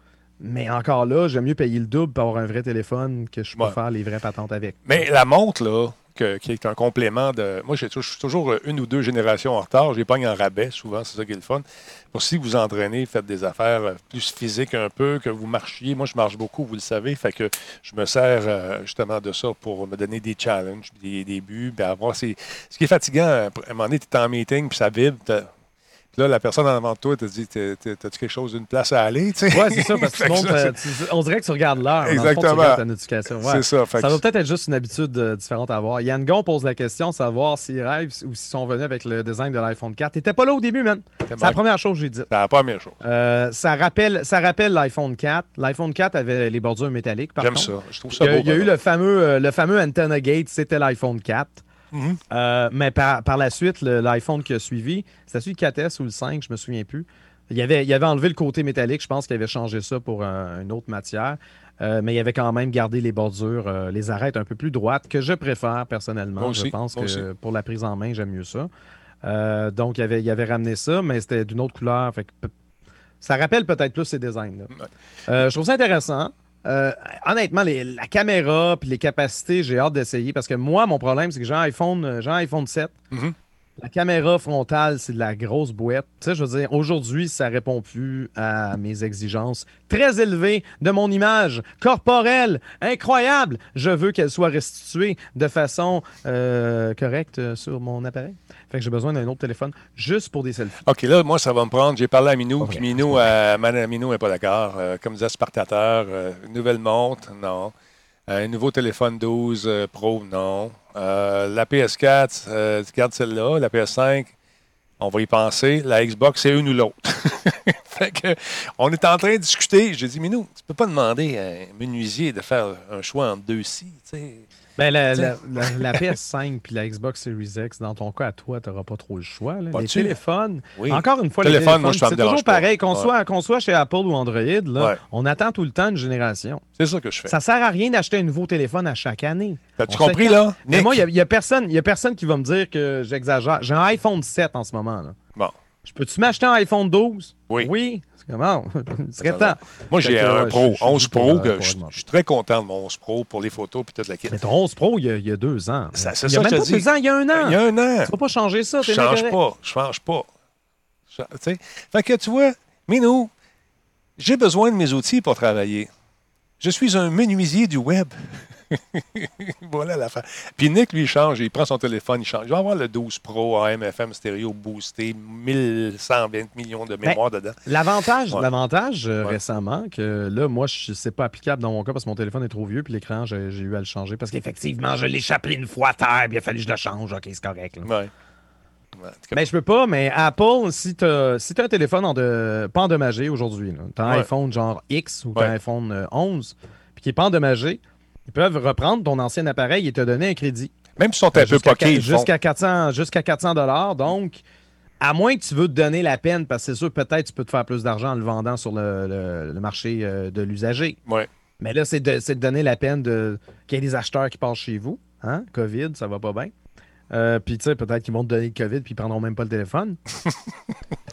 Mais encore là, j'aime mieux payer le double pour avoir un vrai téléphone que je peux ouais. faire les vraies patentes avec. Mais la montre, là... Que, qui est un complément de... Moi, je suis toujours une ou deux générations en retard. J'épargne en rabais, souvent. C'est ça qui est le fun. Pour si vous entraînez, faites des affaires plus physiques un peu, que vous marchiez. Moi, je marche beaucoup, vous le savez. Fait que je me sers justement de ça pour me donner des challenges, des, des buts. Puis avoir ces... Ce qui est fatigant, à un moment donné, tu es en meeting, puis ça vibre. T'as... Là, la personne en avant de toi te dit, t'as-tu quelque chose, une place à aller? Oui, c'est ça, parce que monde, ça, tu, on dirait que tu regardes l'heure. Exactement. Dans le fond, tu regardes ta notification. Ouais. C'est ça. Ça va que... peut-être être juste une habitude euh, différente à avoir. Yann Gon pose la question, savoir s'ils rêvent ou s'ils sont venus avec le design de l'iPhone quatre. T'étais pas là au début, man. C'est, c'est la première chose que j'ai dite. C'est la première chose. Euh, ça, rappelle, ça rappelle l'iPhone quatre. L'iPhone quatre avait les bordures métalliques, par J'aime contre. J'aime ça. Je trouve ça beau. Il y a eu le fameux, euh, le fameux antenna gate, c'était l'iPhone quatre. Mm-hmm. Euh, mais par, par la suite, le, l'iPhone qui a suivi, c'était celui quatre S ou le cinq, je me souviens plus. Il avait, il avait enlevé le côté métallique, je pense qu'il avait changé ça pour un, une autre matière. Euh, mais il avait quand même gardé les bordures, euh, les arêtes un peu plus droites, que je préfère personnellement. Bon je pense bon que aussi. Pour la prise en main, j'aime mieux ça. Euh, donc, il avait, il avait ramené ça, mais c'était d'une autre couleur. Fait que, ça rappelle peut-être plus ces designs-là. Euh, je trouve ça intéressant. Euh, honnêtement, les, la caméra puis les capacités, j'ai hâte d'essayer parce que moi, mon problème, c'est que j'ai un iPhone, j'ai un iPhone sept. Mm-hmm. La caméra frontale, c'est de la grosse boîte. Tu sais, je veux dire, aujourd'hui, ça répond plus à mes exigences très élevées de mon image corporelle. Incroyable! Je veux qu'elle soit restituée de façon euh, correcte sur mon appareil. Fait que j'ai besoin d'un autre téléphone juste pour des selfies. OK, là, moi, ça va me prendre. J'ai parlé à Minou, okay. puis Minou, à... Minou n'est pas d'accord. Euh, comme disait Spartateur, euh, nouvelle montre, non. Un nouveau téléphone douze euh, Pro, non. Euh, la P S quatre, euh, garde celle-là. La P S cinq, on va y penser. La Xbox, c'est une ou l'autre. Fait que, on est en train de discuter. J'ai dit, mais nous, tu peux pas demander à un menuisier de faire un choix entre deux scies. Ben, la, la, la, la P S cinq puis la Xbox Series X, dans ton cas, à toi, tu n'auras pas trop le choix. Là. Les téléphones, oui. encore une fois, téléphone, les téléphones, moi, je c'est toujours pareil. Qu'on, ouais. soit, qu'on soit chez Apple ou Android, là, ouais. on attend tout le temps une génération. C'est ça que je fais. Ça ne sert à rien d'acheter un nouveau téléphone à chaque année. T'as-tu on compris, là? Mais moi, il n'y a, a, a personne qui va me dire que j'exagère. J'ai un iPhone sept en ce moment. Là. Bon. Je peux-tu m'acheter un iPhone douze? Oui. Oui. Comment? Il serait temps. Moi, j'ai que, un Pro, je, onze Pro. Que, je, je suis très content de mon onze Pro pour les photos et toute la quête. Mais ton onze Pro, il y a, il y a deux ans. Ça, c'est il n'y a ça, même pas dit. deux ans, il y a un an. Il y a un an. Tu ne vas pas changer ça. Je ne change pas. Je ne change pas. Je, fait que tu vois, Minou, j'ai besoin de mes outils pour travailler. Je suis un menuisier du web. Voilà l'affaire. Puis Nick, lui, il change. Il prend son téléphone, il change. Il va avoir le douze Pro A M, F M, stéréo boosté, mille cent vingt millions de mémoire ben, dedans. L'avantage, ouais. l'avantage euh, ouais. récemment, que là, moi, je, c'est pas applicable dans mon cas parce que mon téléphone est trop vieux puis l'écran, j'ai, j'ai eu à le changer parce qu'effectivement, je l'ai échappé une fois à terre puis il a fallu que je le change. OK, c'est correct. Là. Ouais. Ouais, mais je peux pas, mais Apple, si t'as, si t'as un téléphone en de, pas endommagé aujourd'hui, là, t'as un ouais. iPhone genre X ou ouais. t'as un iPhone onze puis qui est pas endommagé, ils peuvent reprendre ton ancien appareil et te donner un crédit. Même si on t'a un peu poqué. Jusqu'à quatre cents dollars. Donc, à moins que tu veux te donner la peine, parce que c'est sûr, peut-être tu peux te faire plus d'argent en le vendant sur le, le, le marché euh, de l'usager. Ouais. Mais là, c'est de, c'est de donner la peine de, qu'il y ait des acheteurs qui passent chez vous. Hein? COVID, ça va pas bien. Euh, puis tu sais, peut-être qu'ils vont te donner le COVID puis ils prendront même pas le téléphone.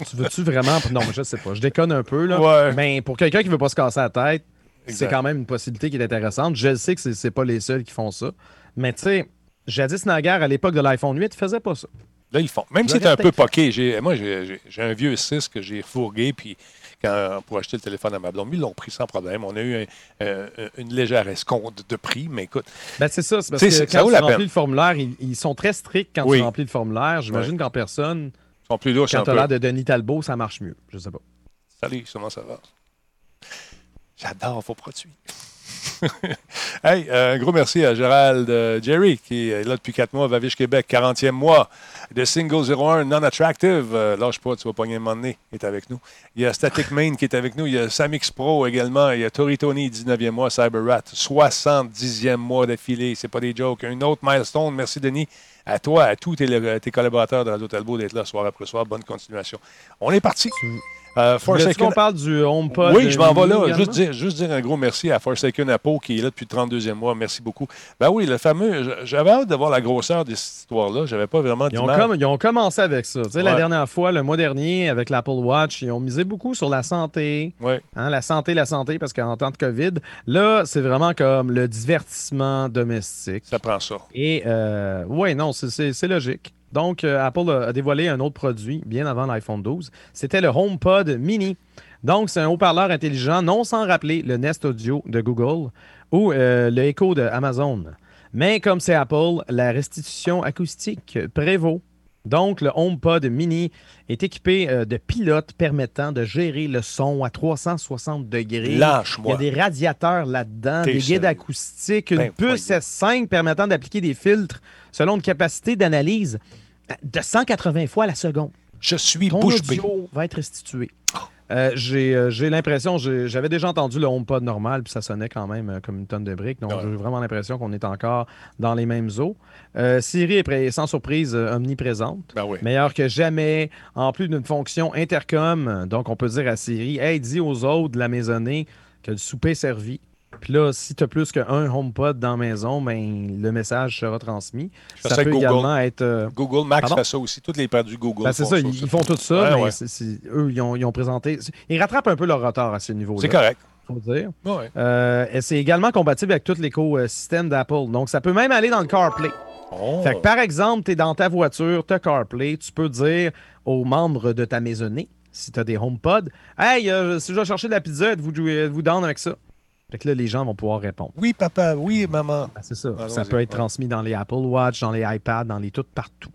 Tu veux-tu vraiment... Non, mais je sais pas. Je déconne un peu, là. Ouais. Mais pour quelqu'un qui veut pas se casser la tête, exact. C'est quand même une possibilité qui est intéressante. Je sais que c'est, c'est pas les seuls qui font ça. Mais tu sais, jadis naguère, à l'époque de l'iPhone huit, ils faisaient pas ça. Là, ils font. Même si c'était un peu poqué. J'ai, moi, j'ai, j'ai, j'ai un vieux six que j'ai refourgué puis quand, pour acheter le téléphone à ma blonde. Ils l'ont pris sans problème. On a eu un, euh, une légère escompte de prix, mais écoute... Ben c'est ça, c'est parce que c'est, quand tu remplis le formulaire, ils, ils sont très stricts quand oui. tu remplis le formulaire. J'imagine oui. qu'en personne, ils sont plus douces, quand tu as l'air de Denis Talbot, ça marche mieux. Je sais pas. Salut, comment ça va? J'adore vos produits. Hey, un gros merci à Gérald euh, Jerry qui est là depuis quatre mois à Vaviche Québec, quarantième mois de Single zéro un Non-Attractive. Euh, lâche pas, tu vas pogner un moment donné, il est avec nous. Il y a Static Main qui est avec nous, il y a Samix Pro également, il y a Toritoni, dix-neuvième mois, CyberRat, soixante-dixième mois d'affilée, c'est pas des jokes. Un autre milestone, merci Denis, à toi, à tous tes, tes collaborateurs de Radio Talbot d'être là soir après soir, bonne continuation. On est parti! Euh, Forsaken... Est-ce qu'on parle du HomePod? Oui, je m'en vais là. Juste dire, juste dire un gros merci à Forsaken Apple qui est là depuis le trente-deuxième mois. Merci beaucoup. Ben oui, le fameux... J'avais hâte de voir la grosseur de cette histoire-là. J'avais pas vraiment ils ont, com- ils ont commencé avec ça. Tu sais, ouais. La dernière fois, le mois dernier, avec l'Apple Watch, ils ont misé beaucoup sur la santé. Ouais. Hein, la santé, la santé, parce qu'en temps de COVID, là, c'est vraiment comme le divertissement domestique. Ça prend ça. Et euh, oui, non, c'est, c'est, c'est logique. Donc, euh, Apple a dévoilé un autre produit bien avant l'iPhone douze. C'était le HomePod mini. Donc, c'est un haut-parleur intelligent, non sans rappeler le Nest Audio de Google ou euh, le Echo de Amazon. Mais comme c'est Apple, la restitution acoustique prévaut. Donc, le HomePod mini est équipé euh, de pilotes permettant de gérer le son à trois cent soixante degrés. Lâche-moi. Il y a des radiateurs là-dedans, T'es des guides acoustiques, une puce S cinq permettant d'appliquer des filtres selon une capacité d'analyse de cent quatre-vingts fois à la seconde. Je suis bouche bée. Ton audio va être restitué. Euh, j'ai, euh, j'ai l'impression, j'ai, j'avais déjà entendu le HomePod normal, puis ça sonnait quand même euh, comme une tonne de briques. Donc, ouais. J'ai vraiment l'impression qu'on est encore dans les mêmes eaux. Euh, Siri est, pré- est sans surprise euh, omniprésente, ben oui. Meilleure que jamais, en plus d'une fonction intercom. Donc, on peut dire à Siri, hey, dis aux autres de la maisonnée que le souper est servi. Puis là, si tu as plus qu'un HomePod dans la maison, ben, le message sera transmis. Je ça peut Google, également être... Euh... Google Max Pardon? Fait ça aussi. Toutes les produits Google ben, c'est font ça. ça. Ils font tout ça, ouais, mais ouais. C'est, c'est, eux, ils ont, ils ont présenté... Ils rattrapent un peu leur retard à ce niveau-là. C'est correct. Faut dire. Ouais. Euh, et c'est également compatible avec tout l'écosystème d'Apple. Donc, ça peut même aller dans le CarPlay. Oh. Fait que, par exemple, tu es dans ta voiture, tu as CarPlay, tu peux dire aux membres de ta maisonnée, si tu as des HomePods, « Hey, euh, si je vais chercher de la pizza, êtes-vous, êtes-vous down avec ça? » Fait que là, les gens vont pouvoir répondre. Oui, papa. Oui, maman. Ah, c'est ça. Allons-y. Ça peut être transmis dans les Apple Watch, dans les iPads, dans les toutes, partout.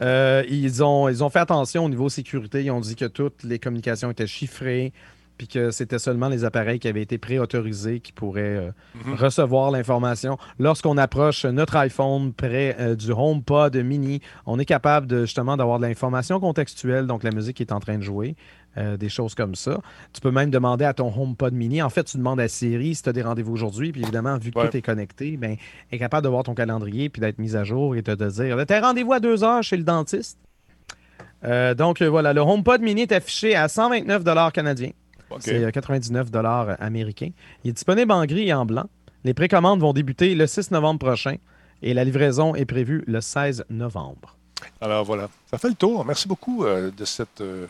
Euh, ils, ont, ils ont fait attention au niveau sécurité. Ils ont dit que toutes les communications étaient chiffrées puis que c'était seulement les appareils qui avaient été préautorisés qui pourraient euh, mm-hmm. recevoir l'information. Lorsqu'on approche notre iPhone près euh, du HomePod mini, on est capable de, justement d'avoir de l'information contextuelle, donc la musique qui est en train de jouer. Euh, des choses comme ça. Tu peux même demander à ton HomePod mini. En fait, tu demandes à Siri si tu as des rendez-vous aujourd'hui. Puis évidemment, vu que ouais. tout est connecté, ben, elle est capable de voir ton calendrier puis d'être mise à jour et de te dire « T'as rendez-vous à deux heures chez le dentiste? Euh, » Donc euh, voilà, le HomePod mini est affiché à cent vingt-neuf dollars canadiens. Okay. C'est euh, quatre-vingt-dix-neuf dollars américains. Il est disponible en gris et en blanc. Les précommandes vont débuter le six novembre prochain et la livraison est prévue le seize novembre. Alors voilà, ça fait le tour. Merci beaucoup euh, de cette... Euh...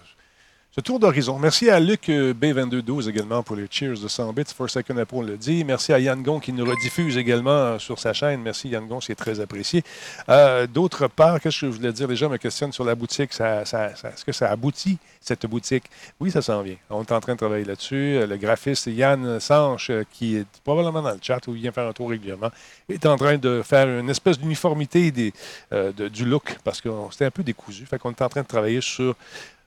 Ce tour d'horizon. Merci à Luc B vingt-deux douze également pour les cheers de cent bits. Forsaken Apple le dit. Merci à Yann Gon qui nous rediffuse également sur sa chaîne. Merci Yann Gon, c'est très apprécié. Euh, d'autre part, qu'est-ce que je voulais dire? Les gens me questionnent sur la boutique. Ça, ça, ça, est-ce que ça aboutit, cette boutique? Oui, ça s'en vient. On est en train de travailler là-dessus. Le graphiste Yann Sanche, qui est probablement dans le chat où il vient faire un tour régulièrement, est en train de faire une espèce d'uniformité des, euh, de, du look parce qu'on s'était un peu décousu. Fait qu'on est en train de travailler sur...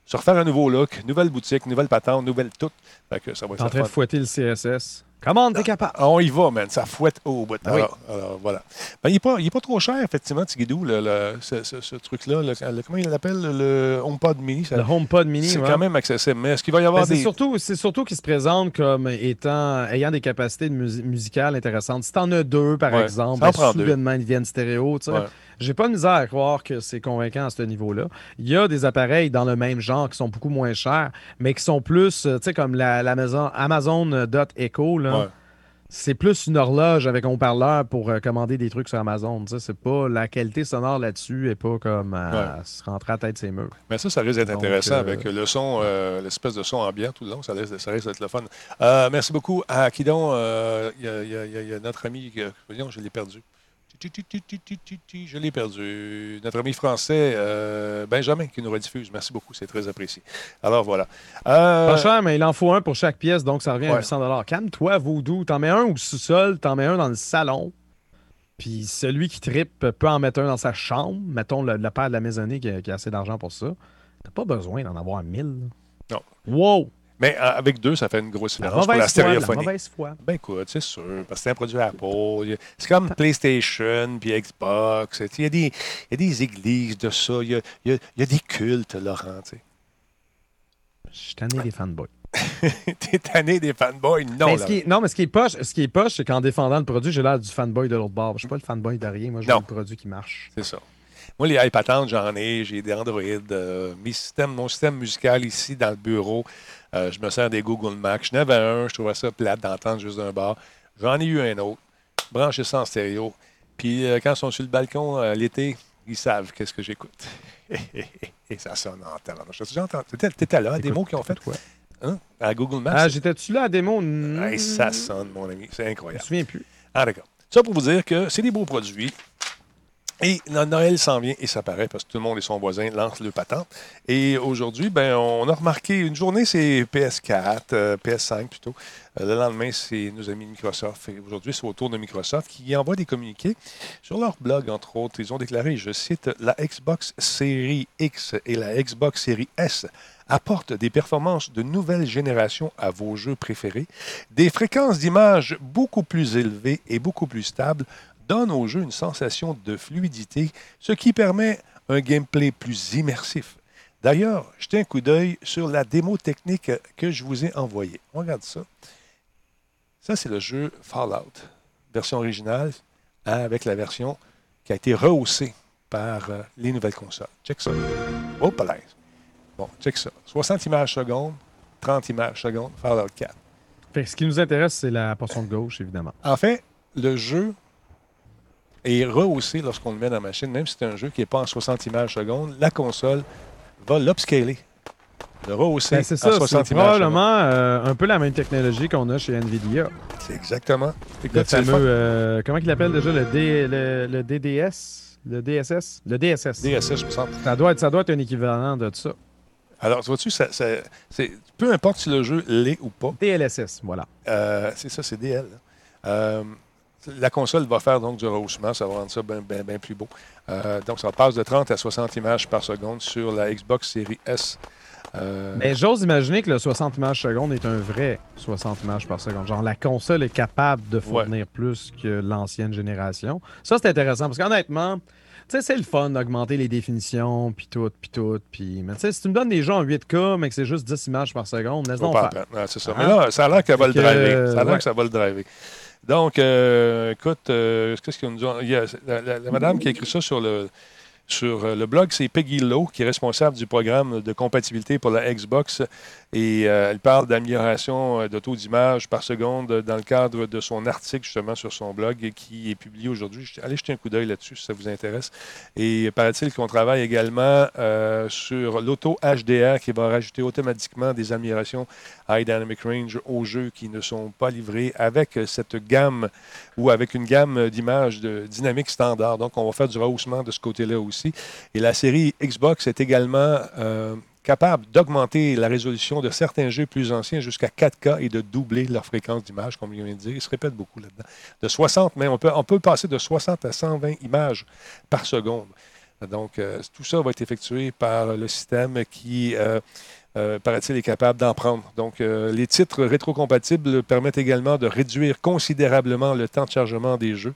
se refaire un nouveau look, nouvelle boutique, nouvelle patente, nouvelle toute. Fait que ça va être en train de fouetter le C S S. Comment t'es capable? On y va, man. Ça fouette au bout. Alors, oui. alors voilà. Ben, il n'est pas, pas trop cher, effectivement, Tigidou, le, le, ce, ce, ce truc-là. Le, le, comment il l'appelle? Le HomePod mini. Ça, le HomePod mini, c'est ouais. quand même accessible. Mais est-ce qu'il va y avoir ben, des... C'est surtout, c'est surtout qu'il se présente comme étant, ayant des capacités de mus- musicales intéressantes. Si t'en as deux, par ouais, exemple, ben, soudainement, deux. Ils viennent stéréo, tu sais. Ouais. J'ai pas de misère à croire que c'est convaincant à ce niveau-là. Il y a des appareils dans le même genre qui sont beaucoup moins chers, mais qui sont plus, tu sais, comme la, la maison Amazon Dot Echo, là. Ouais. c'est plus une horloge avec un haut-parleur pour euh, commander des trucs sur Amazon. T'sais. C'est pas la qualité sonore là-dessus et pas comme euh, ouais. se rentrer à la tête ses murs. Mais ça, ça risque d'être Donc, intéressant euh... avec le son, euh, l'espèce de son ambiant tout le long. Ça risque, ça risque d'être le fun. Euh, merci beaucoup à Kidon. Il y a notre ami, je l'ai perdu. Je l'ai perdu. Notre ami français, euh, Benjamin, qui nous rediffuse. Merci beaucoup, c'est très apprécié. Alors, voilà. Euh... Pas cher, mais il en faut un pour chaque pièce, donc ça revient ouais. à huit cents dollars. Calme-toi, Vaudou. T'en mets un au sous-sol, t'en mets un dans le salon. Puis celui qui trippe peut en mettre un dans sa chambre. Mettons le, le père de la maisonnée qui a, qui a assez d'argent pour ça. T'as pas besoin d'en avoir mille. Non. Wow! Mais avec deux, ça fait une grosse différence pour la stéréophonie. La mauvaise foi. Ben écoute, c'est sûr, parce que c'est un produit Apple. C'est comme PlayStation, puis Xbox. Il y a des, il y a des églises de ça. Il y a, il y a, il y a des cultes, Laurent. T'sais. Je suis tanné des fanboys. T'es tanné des fanboys? Non, mais ce qui est, non, mais ce qui est poche, ce qui est poche, c'est qu'en défendant le produit, j'ai l'air du fanboy de l'autre bord. Je suis pas le fanboy de rien. Moi, je veux le produit qui marche. C'est ça. Moi, les iPatentes, j'en ai. J'ai des Android. Euh, mes systèmes, mon système musical ici, dans le bureau... Euh, je me sers des Google Mac. Je n'avais un, je trouvais ça plate d'entendre juste d'un bord. J'en ai eu un autre. Branché ça en stéréo. Puis euh, quand ils sont sur le balcon euh, l'été, ils savent qu'est-ce que j'écoute. Et ça sonne en temps. T'étais là à la démo qu'ils ont fait quoi? Hein? À Google Mac? Ah, j'étais-tu là à la démo? Hey, ça sonne, mon ami. C'est incroyable. Je ne me souviens plus. Ah, d'accord. Ça pour vous dire que c'est des beaux produits. Et Noël s'en vient et ça paraît parce que tout le monde et son voisin lancent le patent. Et aujourd'hui, ben, on a remarqué, une journée, c'est P S quatre, euh, P S cinq plutôt. Euh, le lendemain, c'est nos amis de Microsoft. Et aujourd'hui, c'est au tour de Microsoft qui envoie des communiqués sur leur blog, entre autres. Ils ont déclaré, je cite, « La Xbox Series X et la Xbox Series S apportent des performances de nouvelle génération à vos jeux préférés, des fréquences d'image beaucoup plus élevées et beaucoup plus stables, donne au jeu une sensation de fluidité, ce qui permet un gameplay plus immersif. D'ailleurs, jetez un coup d'œil sur la démo technique que je vous ai envoyée. On regarde ça. Ça, c'est le jeu Fallout, version originale, hein, avec la version qui a été rehaussée par euh, les nouvelles consoles. Check ça. Oh, pas l'aise. Bon, check ça. soixante images secondes, trente images secondes, Fallout quatre. Fait que ce qui nous intéresse, c'est la portion de gauche, évidemment. En fait, le jeu... Et rehausser lorsqu'on le met dans la machine, même si c'est un jeu qui n'est pas en soixante images secondes, la console va l'upscaler, le rehausser ben, c'est ça, en soixante c'est images secondes. C'est probablement euh, un peu la même technologie qu'on a chez NVIDIA. C'est exactement. C'est le fameux, euh, comment il l'appelle déjà, le, D, le, le DDS, le DSS, le DSS. DSS, je me sens. Ça doit être, ça doit être un équivalent de ça. Alors, vois-tu, ça, ça, c'est, peu importe si le jeu l'est ou pas. D L S S, voilà. Euh, c'est ça, c'est D L. Euh, La console va faire donc du rehaussement, ça va rendre ça bien, bien, bien plus beau. Euh, donc, ça passe de trente à soixante images par seconde sur la Xbox Series S. Euh... Mais j'ose imaginer que le soixante images par seconde est un vrai soixante images par seconde. Genre, la console est capable de fournir ouais. plus que l'ancienne génération. Ça, c'est intéressant parce qu'honnêtement, tu sais, c'est le fun d'augmenter les définitions, puis tout, puis tout, puis... Mais tu sais, si tu me donnes des jeux en huit K, mais que c'est juste dix images par seconde, laisse-nous faire. Ouais, c'est ça. Ah, mais là, ça a l'air qu'elle va que... le driver. Ça a l'air ouais. que ça va le driver. Donc, euh, écoute, euh, qu'est-ce qu'ils nous ont... Il y a la, la, la madame qui a écrit ça sur le, sur le blog, c'est Peggy Lowe, qui est responsable du programme de compatibilité pour la Xbox. Et euh, elle parle d'amélioration de taux d'image par seconde dans le cadre de son article, justement, sur son blog, qui est publié aujourd'hui. Allez jeter un coup d'œil là-dessus, si ça vous intéresse. Et paraît-il qu'on travaille également euh, sur l'auto-H D R, qui va rajouter automatiquement des améliorations High Dynamic Range aux jeux qui ne sont pas livrés avec cette gamme ou avec une gamme d'images de dynamique standard. Donc, on va faire du rehaussement de ce côté-là aussi. Et la série Xbox est également... Euh, capable d'augmenter la résolution de certains jeux plus anciens jusqu'à quatre K et de doubler leur fréquence d'image, comme je viens de dire. Ils se répètent beaucoup là-dedans. De soixante, mais on peut, on peut passer de soixante à cent vingt images par seconde. Donc, euh, tout ça va être effectué par le système qui, euh, euh, paraît-il, est capable d'en prendre. Donc, euh, les titres rétrocompatibles permettent également de réduire considérablement le temps de chargement des jeux.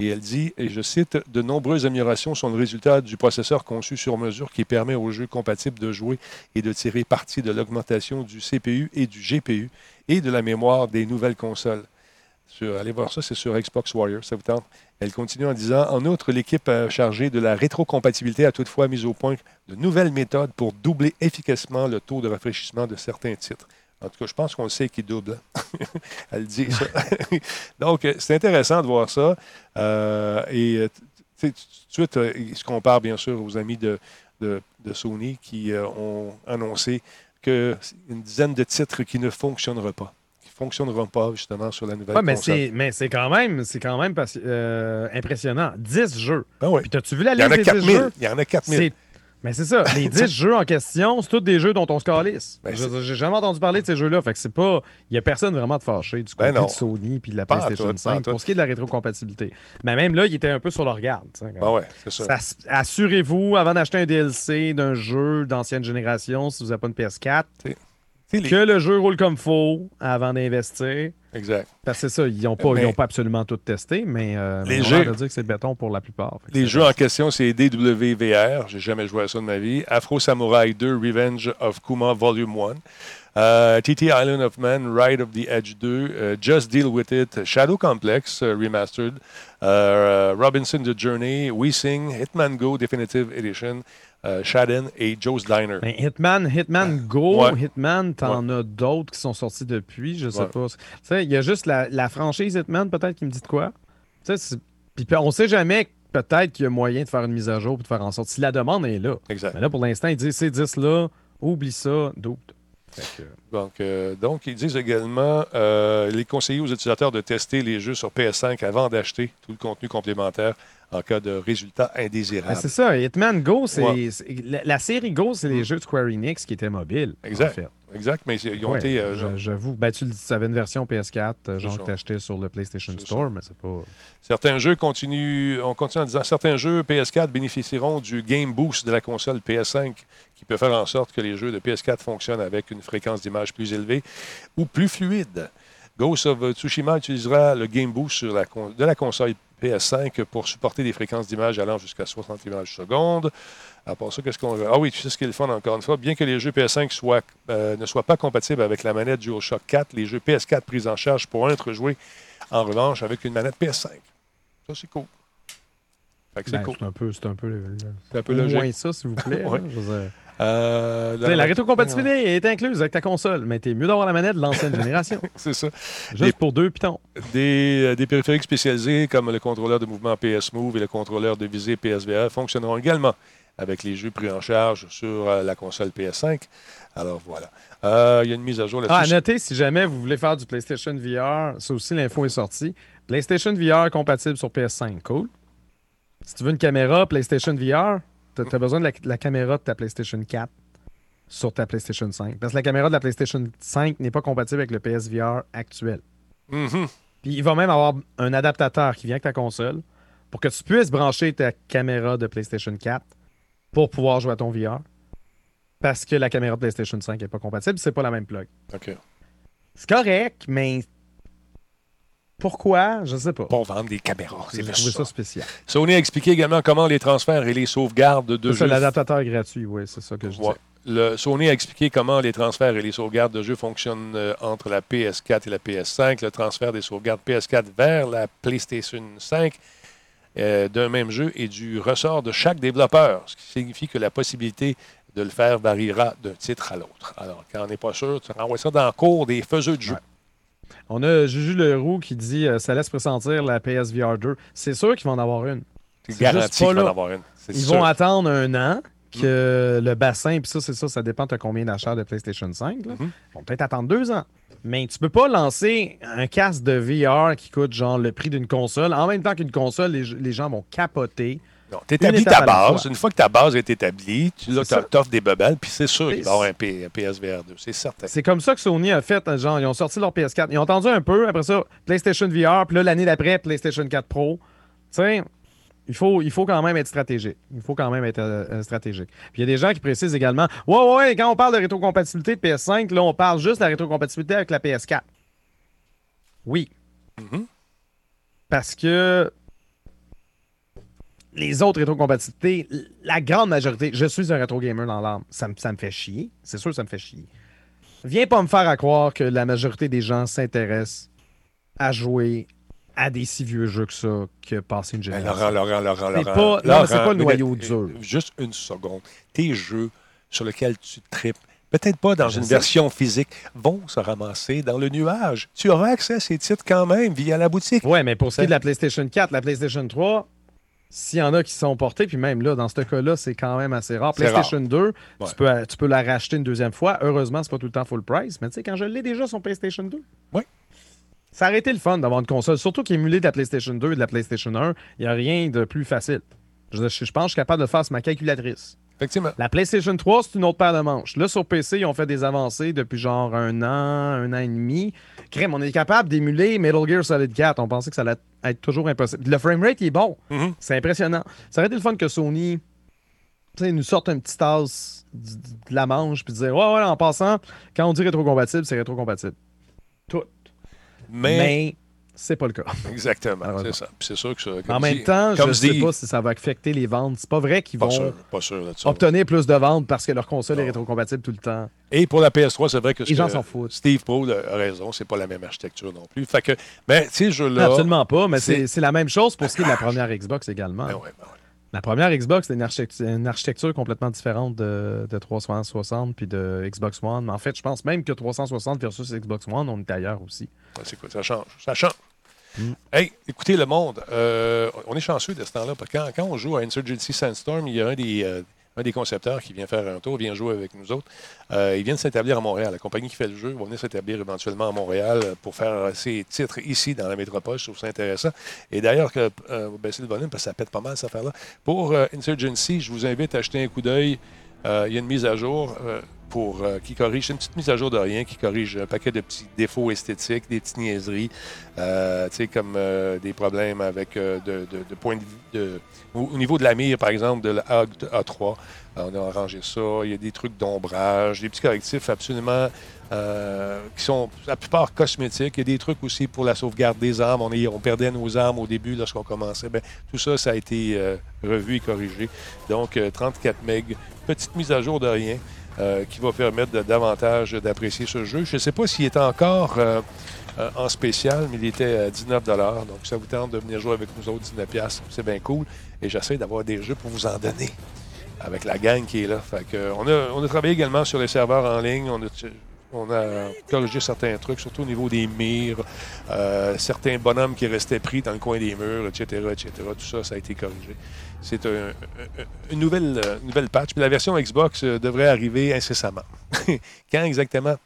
Et elle dit, et je cite, « De nombreuses améliorations sont le résultat du processeur conçu sur mesure qui permet aux jeux compatibles de jouer et de tirer parti de l'augmentation du C P U et du G P U et de la mémoire des nouvelles consoles. » Allez voir ça, c'est sur Xbox Warriors, ça vous tente. Elle continue en disant, « En outre, l'équipe chargée de la rétrocompatibilité a toutefois mis au point de nouvelles méthodes pour doubler efficacement le taux de rafraîchissement de certains titres. En tout cas, je pense qu'on le sait qu'il double. Elle dit ça. Donc, c'est intéressant de voir ça. Euh, et tout de suite, il se compare bien sûr aux amis de, de, de Sony qui euh, ont annoncé que une dizaine de titres qui ne fonctionneront pas. fonctionneront pas, justement, sur la nouvelle ouais, mais console. C'est, mais c'est quand même, c'est quand même euh, impressionnant. dix jeux. Ben oui. Puis t'as-tu vu la liste des dix jeux? Il y en a quatre mille. C'est... Mais c'est ça. Les dix jeux en question, c'est tous des jeux dont on se calisse. Ben je, j'ai jamais entendu parler de ces jeux-là. Fait que c'est pas... Il n'y a personne vraiment de fâché du côté ben de Sony puis de la pas PlayStation tout, cinq pour ce qui est de la rétrocompatibilité. Mais ben même là, il était un peu sur leur garde. Ben ouais, c'est ça. Ça, assurez-vous, avant d'acheter un D L C d'un jeu d'ancienne génération, si vous n'avez pas une P S quatre... C'est... Les... Que le jeu roule comme faut avant d'investir. Exact. Parce que c'est ça, ils n'ont pas, mais... pas absolument tout testé, mais euh, les jeux... on va dire que c'est béton pour la plupart. Les jeux en question, c'est D W V R. J'ai jamais joué à ça de ma vie. Afro Samurai deux, Revenge of Kuma Volume un. Euh, T T Island of Man, Ride of the Edge deux, euh, Just Deal With It, Shadow Complex, euh, Remastered, euh, Robinson The Journey, We Sing, Hitman Go Definitive Edition, euh, Shaden et Joe's Diner. Ben, Hitman, Hitman Go, ouais. Hitman, t'en ouais. as d'autres qui sont sortis depuis, je sais ouais. pas. Tu sais, il y a juste la, la franchise Hitman peut-être qui me dit de quoi. Tu sais, puis on sait jamais peut-être qu'il y a moyen de faire une mise à jour et de faire en sorte si la demande est là. Exact. Mais là, pour l'instant, ils disent ces dix-là, oublie ça, doute. Que... Donc, euh, donc, ils disent également euh, les conseillers aux utilisateurs de tester les jeux sur P S cinq avant d'acheter tout le contenu complémentaire en cas de résultat indésirable. Ben c'est ça, Hitman Go, c'est, ouais. c'est la, la série Go, c'est les jeux de Square Enix qui étaient mobiles. Exact, en fait. Exact, mais ils ont ouais, été... Euh, genre... J'avoue, ben, tu avais une version P S quatre, genre que tu achetais sur le PlayStation c'est Store, ça. Mais c'est pas... Certains jeux continuent, on continue en disant, certains jeux P S quatre bénéficieront du Game Boost de la console P S cinq, qui peut faire en sorte que les jeux de P S quatre fonctionnent avec une fréquence d'image plus élevée ou plus fluide. Ghost of Tsushima utilisera le Game Boost sur la con- de la console P S cinq pour supporter des fréquences d'image allant jusqu'à soixante images secondes. À part ça, qu'est-ce qu'on veut? Ah oui, tu sais ce qu'ils font encore une fois. Bien que les jeux P S cinq soient, euh, ne soient pas compatibles avec la manette DualShock quatre, les jeux P S quatre pris en charge pourront être joués en revanche avec une manette P S cinq. Ça, c'est cool. Fait que c'est ben, cool. C'est un peu, c'est un peu, c'est un peu logique. Moins ça, s'il vous plaît. ouais. hein, Euh, la... la rétrocompatibilité est incluse avec ta console, mais t'es mieux d'avoir la manette de l'ancienne génération. C'est ça. Juste des... pour deux pitons. Des, des périphériques spécialisés comme le contrôleur de mouvement P S Move et le contrôleur de visée P S V R fonctionneront également avec les jeux pris en charge sur la console P S cinq. Alors voilà. Il euh, y a une mise à jour là-dessus. Ah, à noter, si jamais vous voulez faire du PlayStation V R, ça aussi l'info est sortie. PlayStation V R compatible sur P S cinq. Cool. Si tu veux une caméra PlayStation V R... Tu as besoin de la, la caméra de ta PlayStation quatre sur ta PlayStation cinq. Parce que la caméra de la PlayStation cinq n'est pas compatible avec le P S V R actuel. Mm-hmm. Puis il va même avoir un adaptateur qui vient avec ta console pour que tu puisses brancher ta caméra de PlayStation quatre pour pouvoir jouer à ton V R. Parce que la caméra de PlayStation cinq n'est pas compatible, c'est pas la même plug. OK. C'est correct, mais... Pourquoi? Je ne sais pas. Pour vendre des caméras. C'est je ça. ça spécial. Sony a expliqué également comment les transferts et les sauvegardes de c'est jeux... Ça, l'adaptateur est gratuit, oui, c'est ça que je ouais. disais. Le... Sony a expliqué comment les transferts et les sauvegardes de jeux fonctionnent euh, entre la P S quatre et la P S cinq. Le transfert des sauvegardes P S quatre vers la PlayStation cinq euh, d'un même jeu est du ressort de chaque développeur, ce qui signifie que la possibilité de le faire variera d'un titre à l'autre. Alors, quand on n'est pas sûr, tu renvoies ça dans le cours des faiseux de jeu. Ouais. On a Juju Leroux qui dit euh, « Ça laisse pressentir la P S V R deux ». C'est sûr qu'ils vont en avoir une. C'est, c'est garanti qu'ils vont en avoir une. C'est Ils sûr. vont attendre un an que mm. le bassin, puis ça, c'est ça, ça dépend de combien d'acheteurs de PlayStation cinq. Là. Mm. Ils vont peut-être attendre deux ans. Mais tu peux pas lancer un casque de V R qui coûte genre le prix d'une console. En même temps qu'une console, les, les gens vont capoter. Tu établis ta base. Une fois que ta base est établie, tu t'offres des bebelles, puis c'est sûr qu'il va y avoir un P S V R deux. C'est certain. C'est comme ça que Sony a fait. Genre, ils ont sorti leur P S quatre. Ils ont tendu un peu. Après ça, PlayStation V R. Puis là, l'année d'après, PlayStation quatre Pro. Tu sais, il faut, il faut quand même être stratégique. Il faut quand même être euh, stratégique. Puis il y a des gens qui précisent également « Ouais, ouais, ouais, quand on parle de rétrocompatibilité de P S cinq, là, on parle juste de la rétrocompatibilité avec la P S quatre. » Oui. Mm-hmm. Parce que... Les autres rétrocompatibilités, la grande majorité, je suis un rétro gamer dans l'âme. Ça me, ça me fait chier. C'est sûr que ça me fait chier. Viens pas me faire à croire que la majorité des gens s'intéressent à jouer à des si vieux jeux que ça, que passer une génération. Laurent, Laurent, Laurent, Laurent. Pas, Laurent, non, c'est pas le noyau dur. Juste une seconde. Tes jeux sur lesquels tu tripes, peut-être pas dans une version physique, vont se ramasser dans le nuage. Tu auras accès à ces titres quand même via la boutique. Oui, mais pour ce qui est de la PlayStation quatre, la PlayStation trois, s'il y en a qui sont portés, puis même là, dans ce cas-là, c'est quand même assez rare. PlayStation deux, ouais. tu, peux, tu peux la racheter une deuxième fois. Heureusement, c'est pas tout le temps full price, mais tu sais, quand je l'ai déjà, son PlayStation deux. Oui. Ça aurait été le fun d'avoir une console, surtout qu'émuler de la PlayStation deux et de la PlayStation un, il n'y a rien de plus facile. Je, je, je pense que je suis capable de faire sur ma calculatrice. Effectivement. La PlayStation trois, c'est une autre paire de manches. Là, sur P C, ils ont fait des avancées depuis genre un an, un an et demi. Crème, on est capable d'émuler Metal Gear Solid quatre. On pensait que ça allait être toujours impossible. Le framerate, il est bon. Mm-hmm. C'est impressionnant. Ça aurait été le fun que Sony nous sorte un petit tasse de la manche puis dire « Ouais, ouais, en passant, quand on dit rétrocompatible, c'est rétrocompatible. » Tout. Mais... Mais... c'est pas le cas. Exactement, alors, c'est ça. Puis c'est sûr que ça, comme en même temps, comme je ne sais dit, pas si ça va affecter les ventes. C'est pas vrai qu'ils pas vont sûr, pas sûr obtenir plus de ventes parce que leur console non. est rétrocompatible tout le temps. Et pour la P S trois, c'est vrai que, ce les que gens s'en foutent. Steve Paul a raison, c'est pas la même architecture non plus. Fait que, ben, tu sais, là absolument pas, mais c'est... C'est, c'est la même chose pour ce qui est de la première Xbox également. Ben ouais, ben ouais. La première Xbox, c'est une architecture, une architecture complètement différente de, de trois cent soixante puis de Xbox One. En fait, je pense même que trois cent soixante versus Xbox One, on est ailleurs aussi. Ouais, c'est quoi? Ça change. Ça change. Mm. Hey, écoutez, le monde, euh, on est chanceux de ce temps-là. Parce que quand, quand on joue à Insurgency Sandstorm, il y a un des, euh, un des concepteurs qui vient faire un tour, vient jouer avec nous autres. Euh, il vient de s'établir à Montréal. La compagnie qui fait le jeu va venir s'établir éventuellement à Montréal pour faire ses titres ici, dans la métropole. Je trouve ça intéressant. Et d'ailleurs, que, euh, vous baissez le volume parce que ça pète pas mal, cette affaire-là. Pour euh, Insurgency, je vous invite à jeter un coup d'œil. Euh, il y a une mise à jour... Euh, Pour, euh, qui corrige, c'est une petite mise à jour de rien, qui corrige un paquet de petits défauts esthétiques, des petites niaiseries, euh, tu sais, comme euh, des problèmes avec euh, de, de, de point de vue, de, au, au niveau de la mire, par exemple, de l'A trois, on a arrangé ça, il y a des trucs d'ombrage, des petits correctifs absolument, euh, qui sont la plupart cosmétiques, il y a des trucs aussi pour la sauvegarde des armes, on, est, on perdait nos armes au début lorsqu'on commençait, bien, tout ça, ça a été euh, revu et corrigé, donc euh, trente-quatre mégas, petite mise à jour de rien. Euh, qui va permettre de, davantage d'apprécier ce jeu. Je ne sais pas s'il est encore euh, euh, en spécial, mais il était à dix-neuf dollars. Donc, ça vous tente de venir jouer avec nous autres, dix-neuf dollars. C'est bien cool. Et j'essaie d'avoir des jeux pour vous en donner avec la gang qui est là. Fait que, on, a, on a travaillé également sur les serveurs en ligne. On a, on a corrigé certains trucs, surtout au niveau des mires, euh, certains bonhommes qui restaient pris dans le coin des murs, et cetera, et cetera. Tout ça, ça a été corrigé. C'est un, une, nouvelle, une nouvelle patch. Puis la version Xbox devrait arriver incessamment. Quand exactement?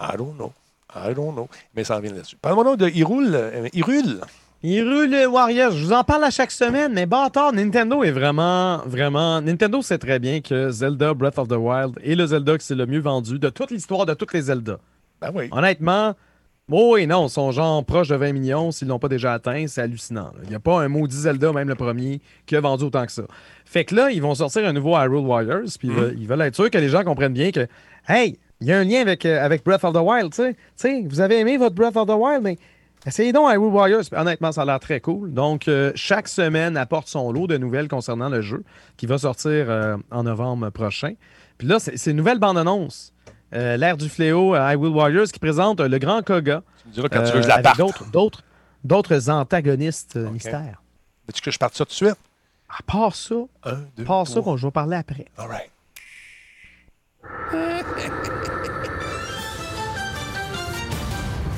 I don't know. I don't know. Mais ça en vient là-dessus. Parle-moi de Hyrule. Hyrule. Hyrule Warriors. Je vous en parle à chaque semaine, mais bâtard, Nintendo est vraiment, vraiment... Nintendo sait très bien que Zelda, Breath of the Wild est le Zelda qui s'est le mieux vendu de toute l'histoire de toutes les Zelda. Ben oui. Honnêtement... Oh et non, ils sont genre proches de vingt millions s'ils ne l'ont pas déjà atteint, c'est hallucinant. Il n'y a pas un maudit Zelda, même le premier, qui a vendu autant que ça. Fait que là, ils vont sortir un nouveau Hyrule Warriors, puis mmh. ils veulent être sûrs que les gens comprennent bien que, hey, il y a un lien avec, euh, avec Breath of the Wild, tu sais. T'sais, vous avez aimé votre Breath of the Wild, mais essayez donc Hyrule Warriors. Honnêtement, ça a l'air très cool. Donc, euh, chaque semaine apporte son lot de nouvelles concernant le jeu, qui va sortir euh, en novembre prochain. Puis là, c'est, c'est une nouvelle bande-annonce. Euh, l'ère du fléau, euh, Hyrule Warriors, qui présente euh, le grand Koga. Tu me diras quand euh, tu veux que je la parte. D'autres, d'autres, d'autres antagonistes euh, okay. mystères. Veux-tu que je parte ça tout de suite? À part ça, Un, deux, part trois. ça qu'on va parler après. All right.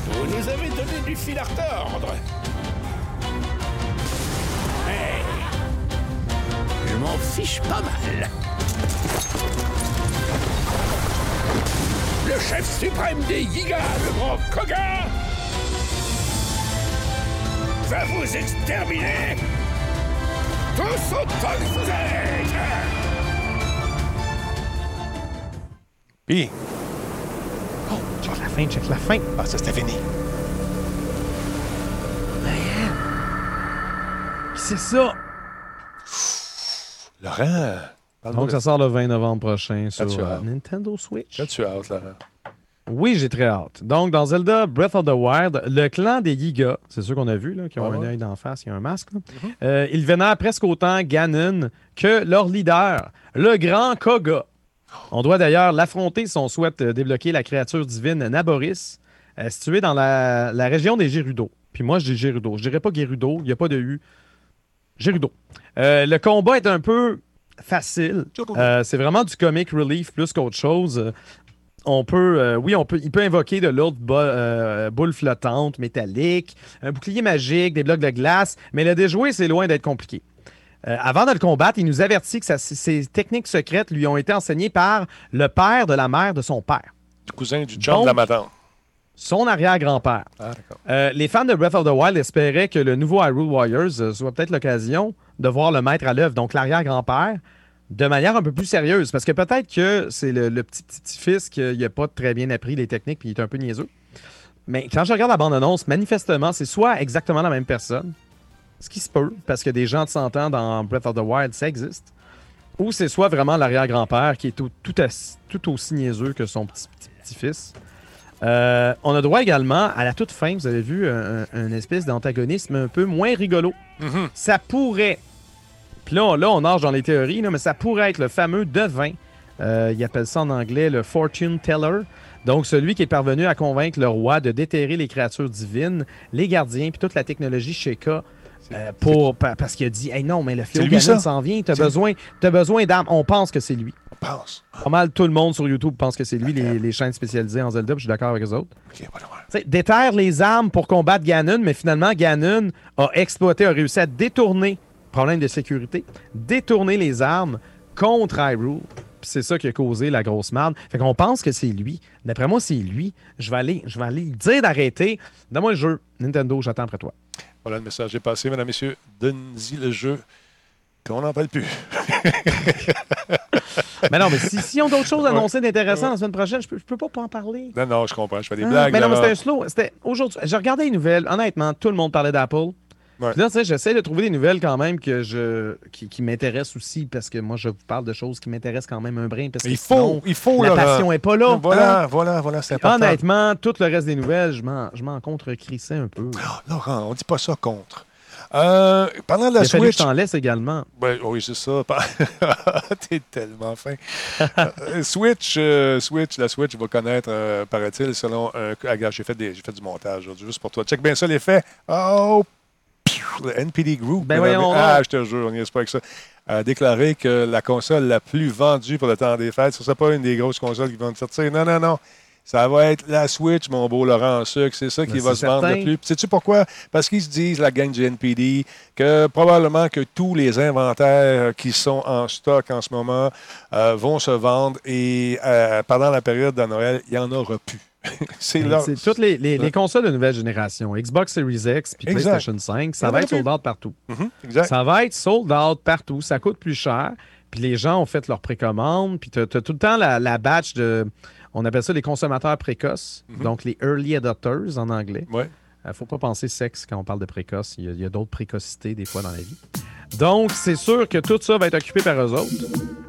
Vous nous avez donné du fil à retordre. Hey. Je m'en fiche pas mal. Le chef suprême des Gigas, le grand Koga, va vous exterminer tous autant que vous êtes. Puis... Oh, check la fin, check la fin. Ah, ça, c'était fini. Man. C'est ça. Laurent... Pardon. Donc, ça sort le vingt novembre prochain sur euh, Nintendo Switch. Là, tu as hâte, Laurent. Oui, j'ai très hâte. Donc, dans Zelda Breath of the Wild, le clan des Yiga, c'est ceux qu'on a vus, là, qui ont ah, un œil ouais. d'en face, il y a un masque, là. Mm-hmm. Euh, ils vénèrent presque autant Ganon que leur leader, le grand Koga. On doit d'ailleurs l'affronter si on souhaite débloquer la créature divine Naboris, euh, située dans la, la région des Gerudo. Puis moi, je dis Gerudo. Je dirais pas Gerudo, il n'y a pas de U. Gerudo. Euh, le combat est un peu... facile. Euh, c'est vraiment du comic relief plus qu'autre chose. on peut, euh, oui, on peut, il peut invoquer de l'autre bo- euh, boule flottante, métallique, un bouclier magique, des blocs de glace, mais le déjouer, c'est loin d'être compliqué. Euh, avant de le combattre, il nous avertit que sa, ses techniques secrètes lui ont été enseignées par le père de la mère de son père. Du cousin du chum de la matante. Son arrière-grand-père. Ah, d'accord. Euh, les fans de Breath of the Wild espéraient que le nouveau Hyrule Warriors euh, soit peut-être l'occasion de voir le maître à l'œuvre, donc l'arrière-grand-père, de manière un peu plus sérieuse. Parce que peut-être que c'est le, le petit petit-fils qui n'a pas très bien appris les techniques puis il est un peu niaiseux. Mais quand je regarde la bande-annonce, manifestement, c'est soit exactement la même personne, ce qui se peut, parce que des gens de cent ans dans Breath of the Wild, ça existe, ou c'est soit vraiment l'arrière-grand-père qui est tout, tout, à, tout aussi niaiseux que son petit petit-fils. Euh, on a droit également, à la toute fin, vous avez vu, un, un espèce d'antagonisme un peu moins rigolo. Mm-hmm. Ça pourrait, puis là, là, on nage dans les théories, là, mais ça pourrait être le fameux devin. Euh, ils appellent ça en anglais le fortune teller. Donc, celui qui est parvenu à convaincre le roi de déterrer les créatures divines, les gardiens, puis toute la technologie Sheikah. Euh, pour, parce qu'il a dit hey, « Non, mais le fléau canon s'en vient, t'as besoin, t'as besoin d'armes. » On pense que c'est lui. On pense. Pas mal tout le monde sur YouTube pense que c'est lui, les, les chaînes spécialisées en Zelda, puis je suis d'accord avec eux autres. Okay, voilà. Déterre les armes pour combattre Ganon, mais finalement, Ganon a exploité, a réussi à détourner, problème de sécurité, détourner les armes contre Hyrule. Puis c'est ça qui a causé la grosse merde. Fait qu'on pense que c'est lui. D'après moi, c'est lui. Je vais aller, je vais aller dire d'arrêter. Donne-moi le jeu. Nintendo, j'attends après toi. Voilà, le message est passé, mesdames et messieurs. Donne-y le jeu qu'on n'en parle plus. Mais non, mais si, si ont d'autres choses à annoncer d'intéressant la semaine prochaine, je peux, je peux pas en parler. Non, non, je comprends. Je fais des ah, blagues. Mais non, mais c'était un slow. C'était aujourd'hui. Je regardais les nouvelles. Honnêtement, tout le monde parlait d'Apple. Ouais. Puis là, tu sais, j'essaie de trouver des nouvelles quand même que je, qui, qui m'intéressent aussi, parce que moi, je vous parle de choses qui m'intéressent quand même un brin, parce que il faut, sinon, il faut, la là, passion n'est pas là. Voilà, hein? voilà, voilà, c'est important. Honnêtement, tout le reste des nouvelles, je m'en, je m'en contre-crissais un peu. Oh, Laurent, on dit pas ça contre. Euh, pendant la Switch... Je t'en laisse également. Ben, oui, c'est ça. T'es tellement fin. Switch, euh, Switch, la Switch va connaître, euh, paraît-il, selon... Euh, ah, regarde, j'ai fait, des, j'ai fait du montage aujourd'hui, juste pour toi. Check bien ça, l'effet. Oh, le N P D Group, ben oui, on ah, je te jure, on n'y est pas avec ça, a déclaré que la console la plus vendue pour le temps des fêtes, ce ne sera pas une des grosses consoles qui vont sortir. Non, non, non. Ça va être la Switch, mon beau Laurent en sucre. C'est ça qui ben, va se certain. Vendre le plus. Sais-tu pourquoi? Parce qu'ils se disent, la gang du N P D, que probablement que tous les inventaires qui sont en stock en ce moment euh, vont se vendre et euh, pendant la période de Noël, il n'y en aura plus. C'est, leur... c'est toutes les, les, les consoles de nouvelle génération, Xbox Series X puis PlayStation cinq, ça va être sold out partout. Mm-hmm. Exact. Ça va être sold out partout, ça coûte plus cher, puis les gens ont fait leur précommande, puis tu as tout le temps la, la batch de, on appelle ça les consommateurs précoces, mm-hmm. donc les early adopters en anglais. Ouais. Il ne faut pas penser sexe quand on parle de précoce, il y a, il y a d'autres précocités des fois dans la vie. Donc, c'est sûr que tout ça va être occupé par eux autres.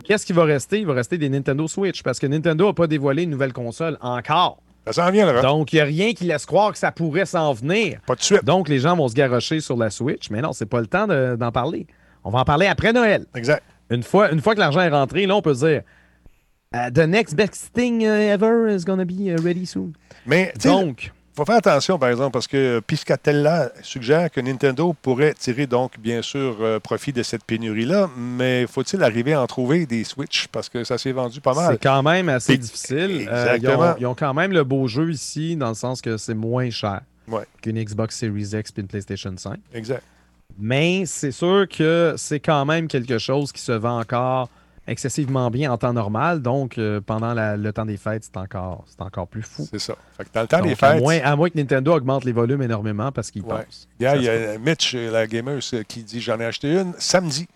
Qu'est-ce qui va rester? Il va rester des Nintendo Switch, parce que Nintendo n'a pas dévoilé une nouvelle console encore. Ça s'en vient, Laurent. Donc, il n'y a rien qui laisse croire que ça pourrait s'en venir. Pas de suite. Donc, les gens vont se garrocher sur la Switch. Mais non, c'est pas le temps de, d'en parler. On va en parler après Noël. Exact. Une fois, une fois que l'argent est rentré, là, on peut se dire uh, « The next best thing ever is gonna be ready soon ». Mais, donc... Il faut faire attention, par exemple, parce que Piscatella suggère que Nintendo pourrait tirer, donc, bien sûr, euh, profit de cette pénurie-là, mais faut-il arriver à en trouver des Switch? Parce que ça s'est vendu pas mal. C'est quand même assez Et... difficile. Exactement. Euh, ils, ont, ils ont quand même le beau jeu ici, dans le sens que c'est moins cher ouais. qu'une Xbox Series X et une PlayStation cinq. Exact. Mais c'est sûr que c'est quand même quelque chose qui se vend encore excessivement bien en temps normal, donc euh, pendant la, le temps des fêtes, c'est encore, c'est encore plus fou. C'est ça. Fait que dans le temps donc, des fêtes... À moins, à moins que Nintendo augmente les volumes énormément parce qu'ils ouais. pensent. Il y a, il y a Mitch, la gamer, qui dit « J'en ai acheté une samedi ».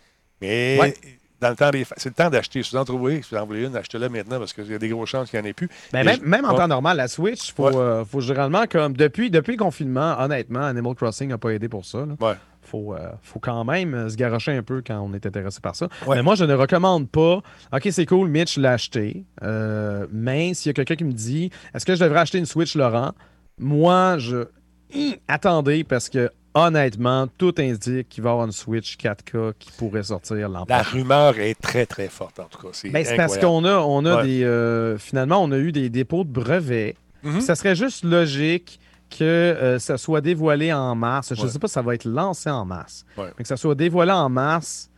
Mais ouais. dans le temps des fêtes, c'est le temps d'acheter. Si vous en trouvez, si vous en voulez une, achetez-la maintenant parce qu'il y a des grosses chances qu'il n'y en ait plus. Ben même, je... même en ouais. temps normal, la Switch, il faut, ouais. euh, faut généralement... comme depuis, depuis le confinement, honnêtement, Animal Crossing n'a pas aidé pour ça. Là. Ouais. Faut, euh, faut quand même se garrocher un peu quand on est intéressé par ça. Ouais. Mais moi, je ne recommande pas. OK, c'est cool, Mitch l'a acheté. Euh, mais s'il y a quelqu'un qui me dit est-ce que je devrais acheter une Switch, Laurent? Moi, je. Hum, attendez, parce que honnêtement, tout indique qu'il va y avoir une Switch quatre K qui pourrait sortir l'an prochain. La rumeur est très, très forte, en tout cas. C'est, ben, c'est parce qu'on a, on a ouais. des. Euh, finalement, on a eu des dépôts de brevets. Mm-hmm. Ça serait juste logique que euh, ça soit dévoilé en mars. Je ne ouais. sais pas si ça va être lancé en mars. Ouais. Mais que ça soit dévoilé en mars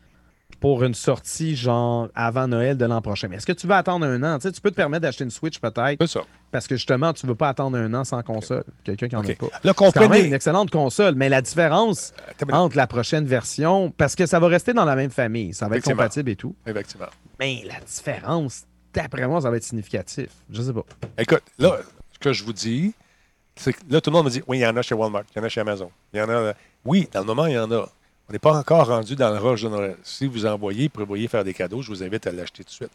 pour une sortie genre avant Noël de l'an prochain. Mais est-ce que tu vas attendre un an? Tu sais, tu peux te permettre d'acheter une Switch peut-être. C'est ça. Parce que justement, tu ne veux pas attendre un an sans console. Okay. Quelqu'un qui en okay. a pas. Le c'est quand même une excellente console, mais la différence euh, entre la prochaine version, parce que ça va rester dans la même famille, ça va être compatible et tout. Effectivement. Mais la différence, d'après moi, ça va être significatif. Je sais pas. Écoute, là, ce que je vous dis, c'est que là, tout le monde me dit, oui, il y en a chez Walmart, il y en a chez Amazon. Il y en a. Oui, dans le moment, il y en a. On n'est pas encore rendu dans le rush de Noël. Si vous envoyez, prévoyez faire des cadeaux, je vous invite à l'acheter tout de suite.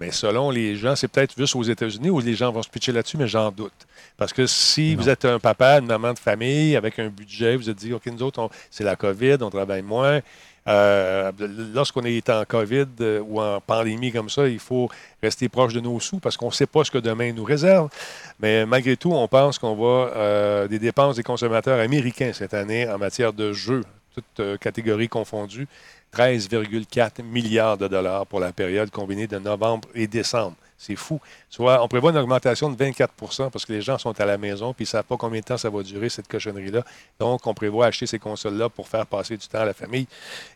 Mais selon les gens, c'est peut-être juste aux États-Unis où les gens vont se pitcher là-dessus, mais j'en doute. Parce que si non. vous êtes un papa, une maman de famille, avec un budget, vous êtes dit, OK, nous autres, on, c'est la COVID, on travaille moins. Euh, lorsqu'on est en COVID euh, ou en pandémie comme ça, il faut rester proche de nos sous parce qu'on ne sait pas ce que demain nous réserve. Mais malgré tout, on pense qu'on va euh, des dépenses des consommateurs américains cette année en matière de jeux, toutes euh, catégories confondues, treize virgule quatre milliards de dollars pour la période combinée de novembre et décembre. C'est fou. Soit on prévoit une augmentation de vingt-quatre pour cent parce que les gens sont à la maison puis ils ne savent pas combien de temps ça va durer, cette cochonnerie-là. Donc, on prévoit acheter ces consoles-là pour faire passer du temps à la famille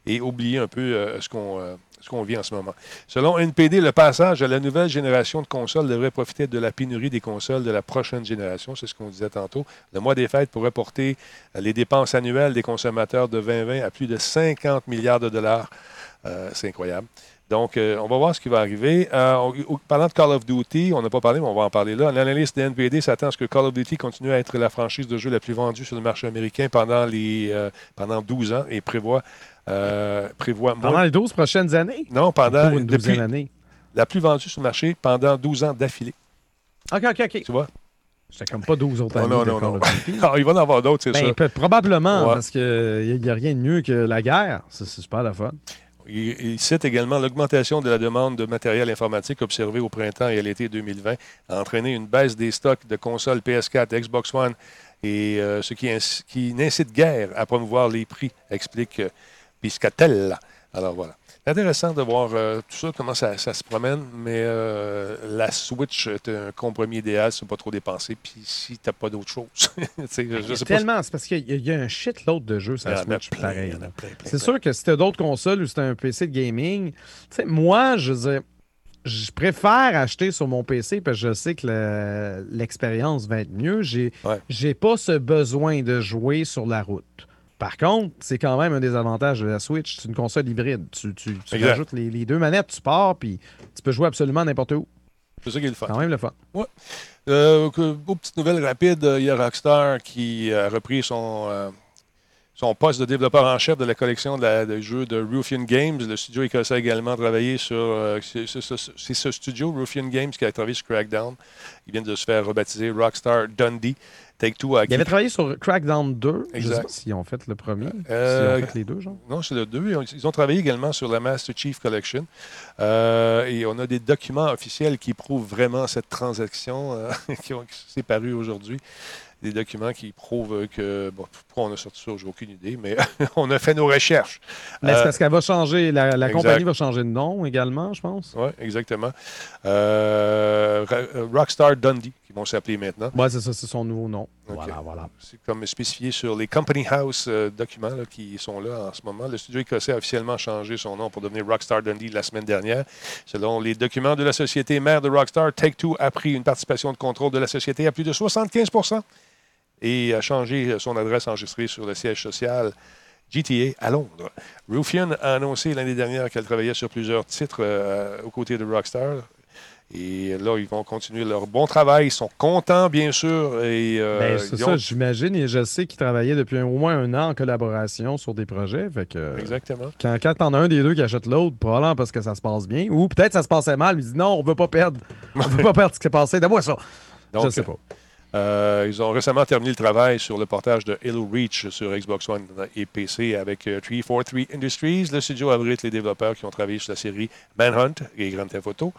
et oublier un peu euh, ce qu'on, euh, ce qu'on vit en ce moment. Selon N P D, le passage à la nouvelle génération de consoles devrait profiter de la pénurie des consoles de la prochaine génération. C'est ce qu'on disait tantôt. Le mois des fêtes pourrait porter les dépenses annuelles des consommateurs de vingt vingt à plus de cinquante milliards de dollars. Euh, c'est incroyable. Donc, euh, on va voir ce qui va arriver. Euh, on, on, parlant de Call of Duty, on n'a pas parlé, mais on va en parler là. L'analyse de N P D s'attend à ce que Call of Duty continue à être la franchise de jeu la plus vendue sur le marché américain pendant, les, euh, pendant douze ans et prévoit... Euh, prévoit pendant moins... les douze prochaines années? Non, pendant... Pour une douzaine d'années. La plus vendue sur le marché pendant douze ans d'affilée. OK, OK, OK. Tu vois? C'est comme pas douze autres années. Non, non, non. non. Il va en avoir d'autres, c'est ben, sûr. Probablement, ouais. Parce qu'il n'y a, a rien de mieux que la guerre. C'est, c'est super la fun. Il cite également l'augmentation de la demande de matériel informatique observée au printemps et à l'été deux mille vingt a entraîné une baisse des stocks de consoles P S quatre, Xbox One, et euh, ce qui, inc- qui n'incite guère à promouvoir les prix, explique euh, Piscatella. Alors voilà. C'est intéressant de voir euh, tout ça, comment ça, ça se promène, mais euh, la Switch est un compromis idéal, c'est pas trop dépenser, puis si t'as pas d'autre chose. je, je sais tellement, pas... c'est parce qu'il y a, y a un shitload de jeux sur la Switch, plein, pareil. Plein, plein, c'est plein. Sûr que si t'as d'autres consoles ou si t'as un P C de gaming, moi, je veux dire, je préfère acheter sur mon P C parce que je sais que le, l'expérience va être mieux. J'ai, ouais. j'ai pas ce besoin de jouer sur la route. Par contre, c'est quand même un des avantages de la Switch. C'est une console hybride. Tu, tu, tu rajoutes les, les deux manettes, tu pars, puis tu peux jouer absolument n'importe où. C'est ça qui est le fun. Quand même le fun. Ouais. Euh, aux petites nouvelles rapides, il y a Rockstar qui a repris son... Euh son poste de développeur en chef de la collection de, la, de jeux de Ruffian Games. Le studio écossais a également travaillé sur... Euh, c'est, c'est, c'est ce studio, Ruffian Games, qui a travaillé sur Crackdown. Il vient de se faire rebaptiser Rockstar Dundee. Take-Two a... Il avait travaillé sur Crackdown deux. Exact. Je ne sais pas s'ils ont fait le premier, euh, s'ils ont fait les deux, genre. Non, c'est le deux. Ils ont, ils ont travaillé également sur la Master Chief Collection. Euh, et on a des documents officiels qui prouvent vraiment cette transaction euh, qui, ont, qui s'est parue aujourd'hui. Des documents qui prouvent que... Bon, pourquoi on a sorti ça, j'ai aucune idée, mais on a fait nos recherches. Mais c'est euh, parce qu'elle va changer, la, la compagnie va changer de nom également, je pense. Oui, exactement. Euh, Rockstar Dundee, qui vont s'appeler maintenant. Oui, c'est ça, c'est son nouveau nom. Okay. Voilà, voilà. C'est comme spécifié sur les Company House euh, documents là, qui sont là en ce moment. Le studio écossais a officiellement changé son nom pour devenir Rockstar Dundee la semaine dernière. Selon les documents de la société mère de Rockstar, Take-Two a pris une participation de contrôle de la société à plus de soixante-quinze pour cent. Et a changé son adresse enregistrée sur le siège social G T A à Londres. Ruffian a annoncé l'année dernière qu'elle travaillait sur plusieurs titres euh, aux côtés de Rockstar. Et là, ils vont continuer leur bon travail. Ils sont contents, bien sûr. Et, euh, ben, c'est ça, ont... j'imagine. Et je sais qu'ils travaillaient depuis au moins un an en collaboration sur des projets. Fait que, exactement. Quand, quand t'en as un des deux qui achète l'autre, probablement parce que ça se passe bien. Ou peut-être ça se passait mal. Ils disent non, on veut pas perdre. On veut pas perdre ce qui s'est passé. D'abord, ça. Donc, je sais pas. Euh, ils ont récemment terminé le travail sur le portage de Halo Reach sur Xbox One et P C avec euh, trois cent quarante-trois Industries. Le studio abrite les développeurs qui ont travaillé sur la série Manhunt et Grand Theft Auto.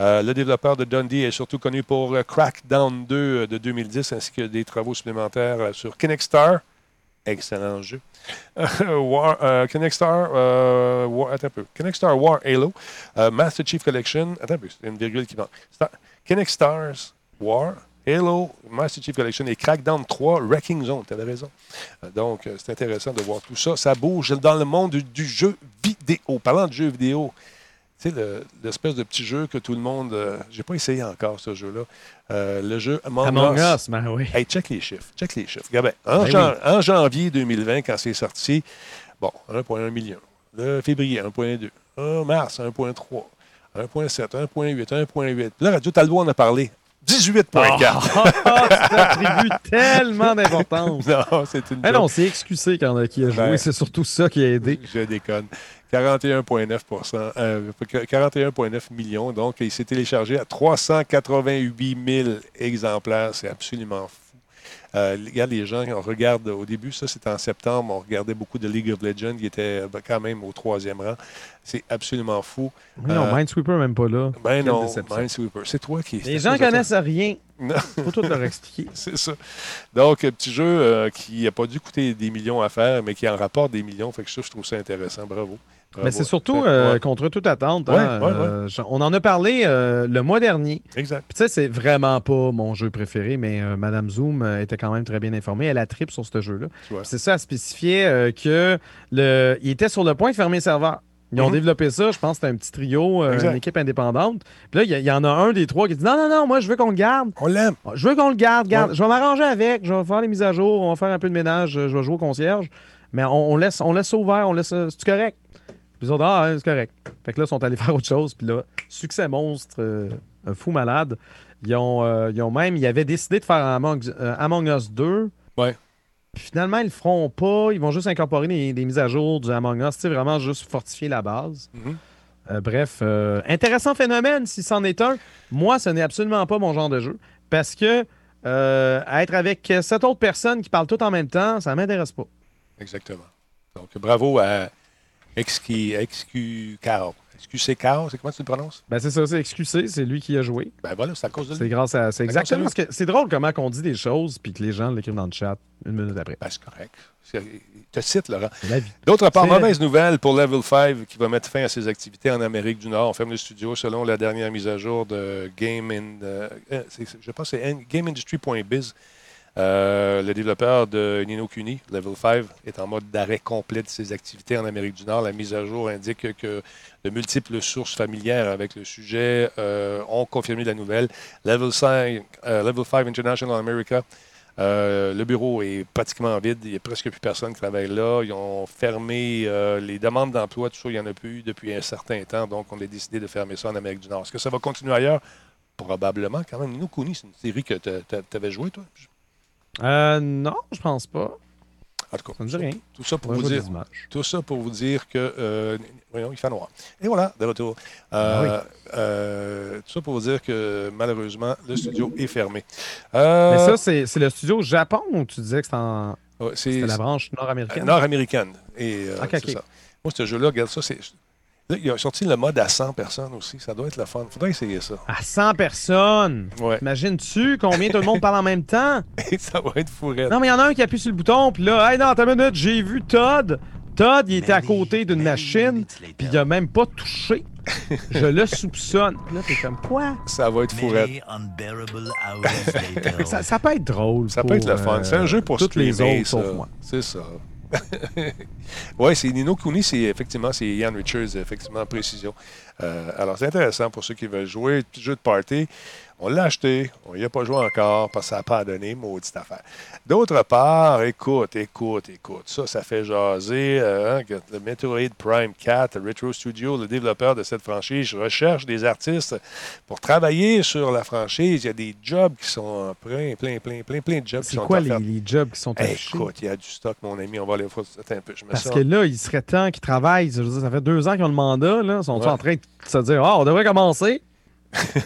Euh, le développeur de Dundee est surtout connu pour euh, Crackdown deux de deux mille dix ainsi que des travaux supplémentaires euh, sur Kinect Star. Excellent jeu. War, euh, Kinect Star, euh, War, attends un peu. Kinect Star War Halo, euh, Master Chief Collection, attends un peu, c'est une virgule qui manque. Star, Kinect Stars War Halo, Master Chief Collection et Crackdown trois, Wrecking Zone, tu avais raison. Donc, c'est intéressant de voir tout ça. Ça bouge dans le monde du jeu vidéo. vidéo. Parlant de jeux vidéo, tu sais, le, l'espèce de petit jeu que tout le monde... Euh, j'ai pas essayé encore, ce jeu-là. Euh, le jeu Among, Among Us. Us ben oui. Hey, check les chiffres. Check les chiffres. Regardez, en, ben jan- oui. en janvier deux mille vingt, quand c'est sorti, bon, un virgule un million. Le février, un virgule deux. En mars, un virgule trois. un virgule sept, un virgule huit, un virgule huit. Là, Radio Talbot en a parlé. dix-huit virgule quatre. Oh, ça attribue tellement d'importance. Non, c'est une. Mais non, c'est excusé quand on a qui a joué. Ben, c'est surtout ça qui a aidé. Je déconne. quarante et un virgule neuf pour cent, euh, quarante et un virgule neuf millions. Donc, il s'est téléchargé à trois cent quatre-vingt-huit mille exemplaires. C'est absolument fou. Euh, regarde, les gens, on regarde au début, ça c'est en septembre, on regardait beaucoup de League of Legends qui était quand même au troisième rang. C'est absolument fou. Mais non, euh, Minesweeper même pas là. Ben Quelle non, déception. Minesweeper, c'est toi qui... Les gens connaissent rien. Non. Faut tout leur expliquer. C'est ça. Donc, petit jeu euh, qui n'a pas dû coûter des millions à faire, mais qui en rapporte des millions. Fait que je trouve ça intéressant. Bravo. Bravo. Mais c'est surtout euh, ouais. contre toute attente. Ouais, hein, ouais, ouais. Euh, on en a parlé euh, le mois dernier. Exact. Tu sais, c'est vraiment pas mon jeu préféré, mais euh, Madame Zoom était quand même très bien informée. Elle a trippé sur ce jeu-là. Ouais. C'est ça, elle spécifiait euh, que le... il était sur le point de fermer le serveur. Ils ont mm-hmm. développé ça, je pense que c'était un petit trio, euh, une équipe indépendante. Puis là, il y, y en a un des trois qui dit « Non, non, non, moi, je veux qu'on le garde. » On l'aime. « Je veux qu'on le garde, garde. Ouais. Je vais m'arranger avec, je vais faire les mises à jour, on va faire un peu de ménage, je vais jouer au concierge. » Mais on, on, laisse, on laisse ça ouvert, on laisse c'est correct. Puis ils ont dit « Ah, hein, c'est correct. » Fait que là, ils sont allés faire autre chose. Puis là, succès monstre, euh, un fou malade. Ils ont, euh, ils ont même, ils avaient décidé de faire Among, euh, Among Us deux. Ouais. Puis finalement, ils le feront pas. Ils vont juste incorporer des, des mises à jour du Among Us. C'est vraiment juste fortifier la base. Mm-hmm. Euh, bref, euh, intéressant phénomène, si c'en est un. Moi, ce n'est absolument pas mon genre de jeu. Parce que euh, être avec cette autre personne qui parle tout en même temps, ça ne m'intéresse pas. Exactement. Donc, bravo à X Q K O. X Q C K O, c'est comment tu le prononces? Ben c'est ça, c'est X Q C, c'est lui qui a joué. Ben voilà, c'est à cause de lui. C'est grâce à... C'est exactement parce que c'est drôle comment on dit des choses puis que les gens l'écrivent dans le chat une minute après. Ben c'est correct. C'est... Je te cite, Laurent. La vie. D'autre part, c'est... mauvaise nouvelle pour Level cinq qui va mettre fin à ses activités en Amérique du Nord. On ferme le studio selon la dernière mise à jour de Game in... Euh, je pense que c'est game industry point biz. Euh, le développeur de Nino Kuni, Level cinq, est en mode d'arrêt complet de ses activités en Amérique du Nord. La mise à jour indique que de multiples sources familières avec le sujet euh, ont confirmé la nouvelle. Level cinq, euh, Level cinq International America, euh, le bureau est pratiquement vide. Il n'y a presque plus personne qui travaille là. Ils ont fermé euh, les demandes d'emploi. Tout ça, il n'y en a plus depuis un certain temps. Donc, on a décidé de fermer ça en Amérique du Nord. Est-ce que ça va continuer ailleurs? Probablement. Quand même, Nino Kuni, c'est une série que tu avais jouée, toi? Euh, non, je pense pas. En tout cas, ça ne dit rien. Tout ça pour, vous dire, tout ça pour vous dire que... Euh, voyons, il fait noir. Et voilà, de retour. Euh, oui. euh, tout ça pour vous dire que, malheureusement, le studio est fermé. Euh, Mais ça, c'est, c'est le studio Japon où tu disais que c'était, en, ouais, c'est, c'était la branche nord-américaine? Euh, nord-américaine. Et, euh, okay, c'est okay. Ça. Moi, ce jeu-là, regarde ça, c'est... Là, ils ont sorti le mode à cent personnes aussi. Ça doit être le fun. Faudrait essayer ça. À cent personnes? Ouais. T'imagines-tu combien tout le monde parle en même temps? Ça va être fourette. Non, mais il y en a un qui appuie sur le bouton, puis là, « Hey, non, attends une minute, j'ai vu Todd. Todd, il était à côté d'une machine, puis il n'a même pas touché. Je le soupçonne. » Là, t'es comme, quoi? Ça va être fourette. ça, ça peut être drôle. Ça pour, peut être le fun. C'est un jeu pour toutes les autres, ça. Sauf moi. C'est ça. Oui, c'est Nino Kuni, c'est effectivement, c'est Ian Richards, effectivement, précision. Euh, alors, c'est intéressant pour ceux qui veulent jouer. Petit jeu de party, on l'a acheté, on n'y a pas joué encore parce que ça n'a pas donné, maudite affaire. D'autre part, écoute, écoute, écoute, ça, ça fait jaser. Euh, hein, le Metroid Prime quatre, le Retro Studios, le développeur de cette franchise, recherche des artistes pour travailler sur la franchise. Il y a des jobs qui sont plein, plein, plein, plein, plein de jobs c'est qui sont quoi, les, les jobs qui sont affichés? Écoute, il y a du stock, mon ami, on va aller voir ça un peu. Je me parce sens... que là, il serait temps qu'ils travaillent. Je veux dire, ça fait deux ans qu'ils ont le mandat, là. Ils sont ouais. en train de se dire, ah, oh, on devrait commencer.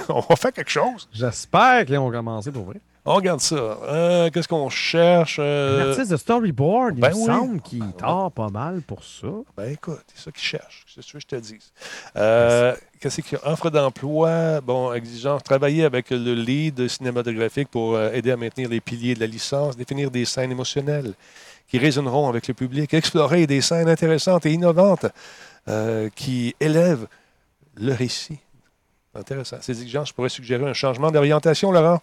On va faire quelque chose. J'espère qu'ils ont commencé pour vrai. On regarde ça. Euh, qu'est-ce qu'on cherche? Euh... Un artiste de storyboard, ben il me oui. semble qu'il ben tord ouais. pas mal pour ça. Ben écoute, c'est ça qu'ils cherchent. C'est ce que je te dis. Euh, qu'est-ce qu'il y a? Offre d'emploi, bon, exigence, travailler avec le lead cinématographique pour aider à maintenir les piliers de la licence, définir des scènes émotionnelles qui résonneront avec le public, explorer des scènes intéressantes et innovantes euh, qui élèvent le récit. Intéressant. Ces exigences pourraient suggérer un changement d'orientation, Laurent.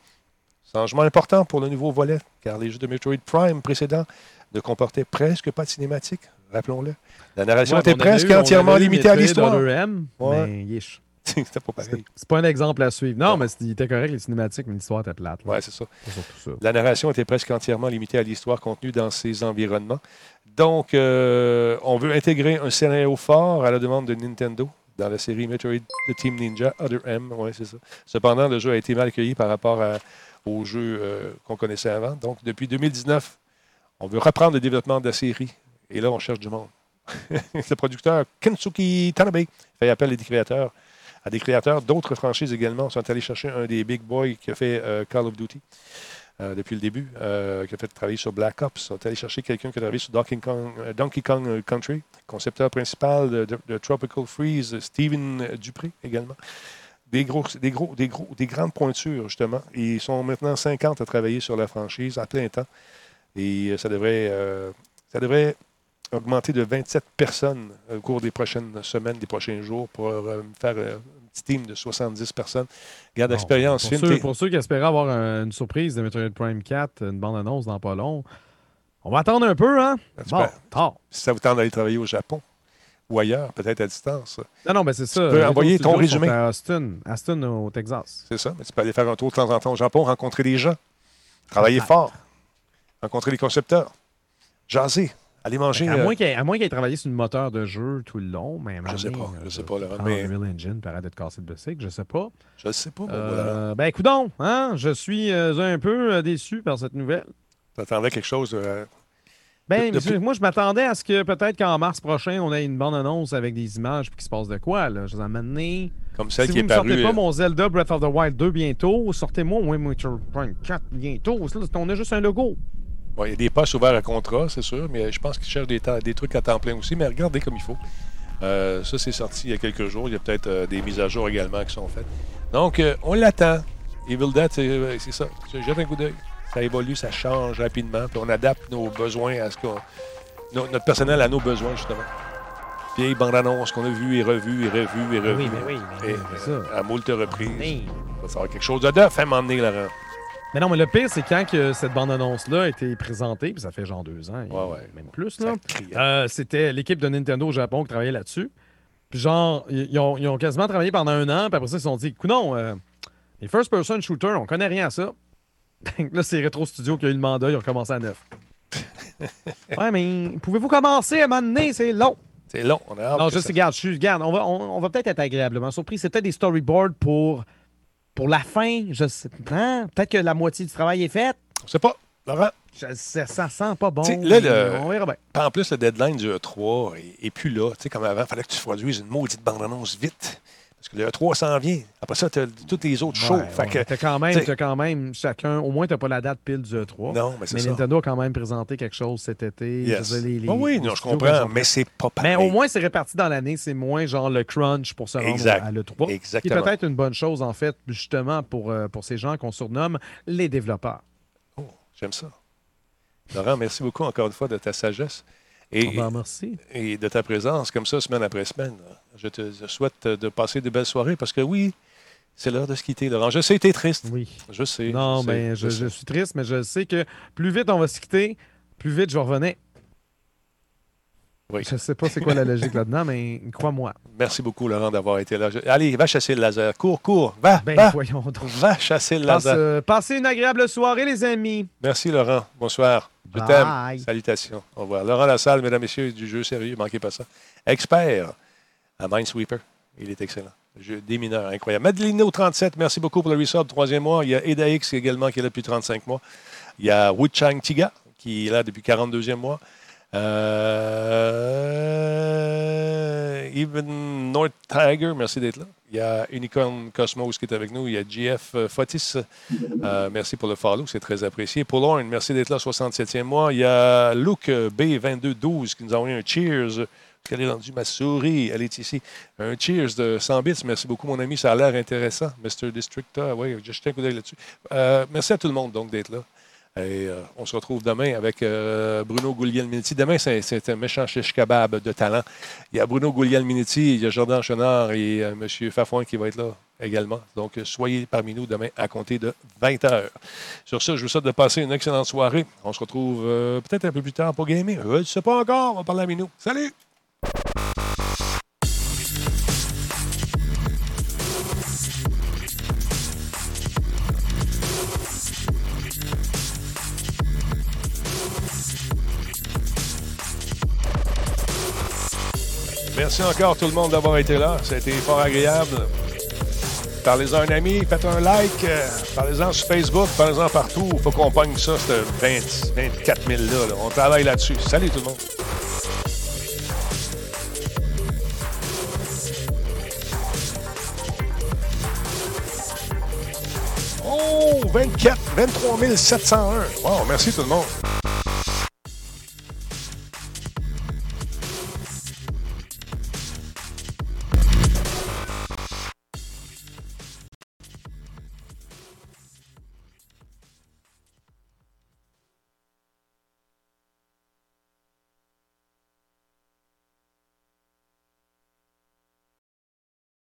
Changement important pour le nouveau volet, car les jeux de Metroid Prime précédents ne comportaient presque pas de cinématique. rappelons-le. La narration ouais, était presque eu, entièrement limitée à l'histoire. M, ouais. Mais yesh. C'était pas pareil. C'est, c'est pas un exemple à suivre. Non, ouais. mais il était correct, les cinématiques, mais l'histoire était plate. Là. Ouais, c'est ça. C'est surtout ça. La narration était presque entièrement limitée à l'histoire contenue dans ces environnements. Donc, euh, on veut intégrer un scénario fort à la demande de Nintendo dans la série Metroid The Team Ninja, Other M. Ouais, c'est ça. Cependant, le jeu a été mal accueilli par rapport à, aux jeux euh, qu'on connaissait avant. Donc, depuis deux mille dix-neuf, on veut reprendre le développement de la série. Et là, on cherche du monde. Le producteur Kensuke Tanabe fait appel à des créateurs. À des créateurs d'autres franchises également. On sont allés chercher un des big boys qui a fait euh, Call of Duty euh, depuis le début, euh, qui a fait travailler sur Black Ops. On sont allés chercher quelqu'un qui a travaillé sur Donkey Kong, euh, Donkey Kong Country, concepteur principal de, de, de Tropical Freeze, Steven Dupré également. Des gros, des gros, des gros, des grandes pointures, justement. Ils sont maintenant cinquante à travailler sur la franchise à plein temps. Et ça devrait, euh, ça devrait augmenter de vingt-sept personnes au cours des prochaines semaines, des prochains jours, pour euh, faire euh, un petit team de soixante-dix personnes. Regarde l'expérience. Bon, pour, film, ceux, pour ceux qui espéraient avoir un, une surprise de Metroid Prime quatre, une bande-annonce dans pas long, on va attendre un peu, hein? Bon, tard. Si ça vous tente d'aller travailler au Japon ou ailleurs, peut-être à distance. Non, non, mais c'est ça. Tu peux envoyer ton résumé. À Austin, Austin, au Texas. C'est ça, mais tu peux aller faire un tour de temps en temps au Japon, rencontrer des gens, travailler ah. fort, rencontrer les concepteurs, jaser. Aller manger. À moins, euh... à moins qu'il ait travaillé sur le moteur de jeu tout le long, mais je ne sais pas. Je ne sais pas. Là, mais... Unreal Engine, paraît d'être cassé de bicycle, je ne sais pas. Je ne sais pas. Mais euh, voilà. Ben, coudonc, hein? Je suis euh, un peu déçu par cette nouvelle. Tu attendais quelque chose euh... Ben, de, de... moi, je m'attendais à ce que peut-être qu'en mars prochain, on ait une bande-annonce avec des images et qu'il se passe de quoi. Là. Je vous en Comme celle si qui vous est parue. Si vous ne sortez pas mon Zelda Breath of the Wild deux bientôt, sortez-moi au Metroid Prime quatre bientôt. On a juste un logo. Bon, il y a des postes ouverts à contrat, c'est sûr, mais je pense qu'ils cherchent des, temps, des trucs à temps plein aussi. Mais regardez comme il faut. Euh, ça, c'est sorti il y a quelques jours. Il y a peut-être euh, des mises à jour également qui sont faites. Donc, euh, on l'attend. Evil Dead, c'est, c'est ça. Jette un coup d'œil. Ça évolue, ça change rapidement. Puis on adapte nos besoins à ce qu'on... No, notre personnel à nos besoins, justement. Vieille bande-annonce qu'on a vue et revue et revue et revue. Oui, mais oui, mais et, oui, mais ça. Euh, à moult reprises. Oui. Ça va avoir quelque chose de neuf à m'emmener, Laurent. Mais non, mais le pire, c'est quand que cette bande-annonce-là a été présentée, puis ça fait genre deux ans, ouais, ouais. même plus, là. Euh, c'était l'équipe de Nintendo au Japon qui travaillait là-dessus. Puis genre, ils ont, ils ont quasiment travaillé pendant un an, puis après ça, ils se sont dit, coudonc, euh, les first-person shooters, on connaît rien à ça. Donc là, c'est Retro Studios qui a eu le mandat, ils ont commencé à neuf. Ouais, mais pouvez-vous commencer à un moment donné? C'est long. C'est long, on a hâte. Non, juste, ça... regarde, je, regarde on, va, on, on va peut-être être agréablement surpris. C'est peut-être des storyboards pour... Pour la fin, je sais pas. Hein? Peut-être que la moitié du travail est faite. On sait pas, Laurent. Je, ça, ça sent pas bon. Là, le... On verra bien. En plus, le deadline du E trois est, est plus là. T'sais, comme avant, il fallait que tu produises une maudite bande-annonce vite. Parce que le E trois s'en vient. Après ça, tu as toutes les autres shows. Ouais, fait ouais. que, t'as quand même, t'as quand même chacun... Au moins, tu n'as pas la date pile du E trois. Non, mais c'est mais ça. Mais Nintendo a quand même présenté quelque chose cet été. Yes. Je veux dire, les, les, oh oui, non, je comprends, mais c'est pas pareil. Mais au moins, c'est réparti dans l'année. C'est moins genre le crunch pour se rendre exact. À l'E trois. Exactement. C'est peut-être une bonne chose, en fait, justement, pour, euh, pour ces gens qu'on surnomme les développeurs. Oh, j'aime ça. Laurent, merci beaucoup encore une fois de ta sagesse. Et, on va merci. Et de ta présence, comme ça, semaine après semaine. Je te souhaite de passer de belles soirées parce que oui, c'est l'heure de se quitter, Laurent. Je sais, t'es triste. Oui. Je sais. Non, mais je, je, je suis triste, mais je sais que plus vite on va se quitter, plus vite je revenais. Oui. Je ne sais pas c'est quoi la logique là-dedans, mais crois-moi. Merci beaucoup, Laurent, d'avoir été là. Je... Allez, va chasser le laser. Cours, cours. Va, ben, va. Voyons donc. Va chasser le Passe, laser. Euh, passez une agréable soirée, les amis. Merci, Laurent. Bonsoir. Je Bye. T'aime. Salutations. Au revoir. Laurent Lassalle, mesdames et messieurs, du jeu sérieux, manquez pas ça. Expert à Minesweeper. Il est excellent. Jeu des mineurs, incroyable. Madelino, trente-sept, merci beaucoup pour le resub, troisième mois. Il y a Edax également qui est là depuis trente-cinq mois. Il y a Wuchang Tiga qui est là depuis quarante-deuxième mois. Euh... Even North Tiger, merci d'être là. Il y a Unicorn Cosmos qui est avec nous. Il y a G F Fotis, euh, merci pour le follow, c'est très apprécié. Paul Horn, merci d'être là, soixante-septième mois. Il y a Luke B vingt-deux douze qui nous a envoyé un cheers. Qu'elle est rendue ma souris, elle est ici. Un cheers de cent bits, merci beaucoup mon ami, ça a l'air intéressant. mister Districtor, oui, j'ai jeté un coup d'œil là-dessus. Euh, merci à tout le monde donc d'être là. Et euh, on se retrouve demain avec euh, Bruno Guglielminetti. Demain, c'est, c'est un méchant shish kebab de talent. Il y a Bruno Guglielminetti, il y a Jordan Chenard et euh, M. Fafouin qui va être là. également. Donc, soyez parmi nous demain à compter de vingt heures. Sur ce, je vous souhaite de passer une excellente soirée. On se retrouve euh, peut-être un peu plus tard pour gamer. Je ne sais pas encore, on va parler à Minou. Salut! Merci encore tout le monde d'avoir été là. Ça a été fort agréable. Parlez-en à un ami, faites un like, euh, parlez-en sur Facebook, parlez-en partout. Il faut qu'on pogne ça, ce vingt, vingt-quatre mille-là. Là. On travaille là-dessus. Salut tout le monde. Oh, vingt-quatre, vingt-trois mille sept cent un. Wow, merci tout le monde.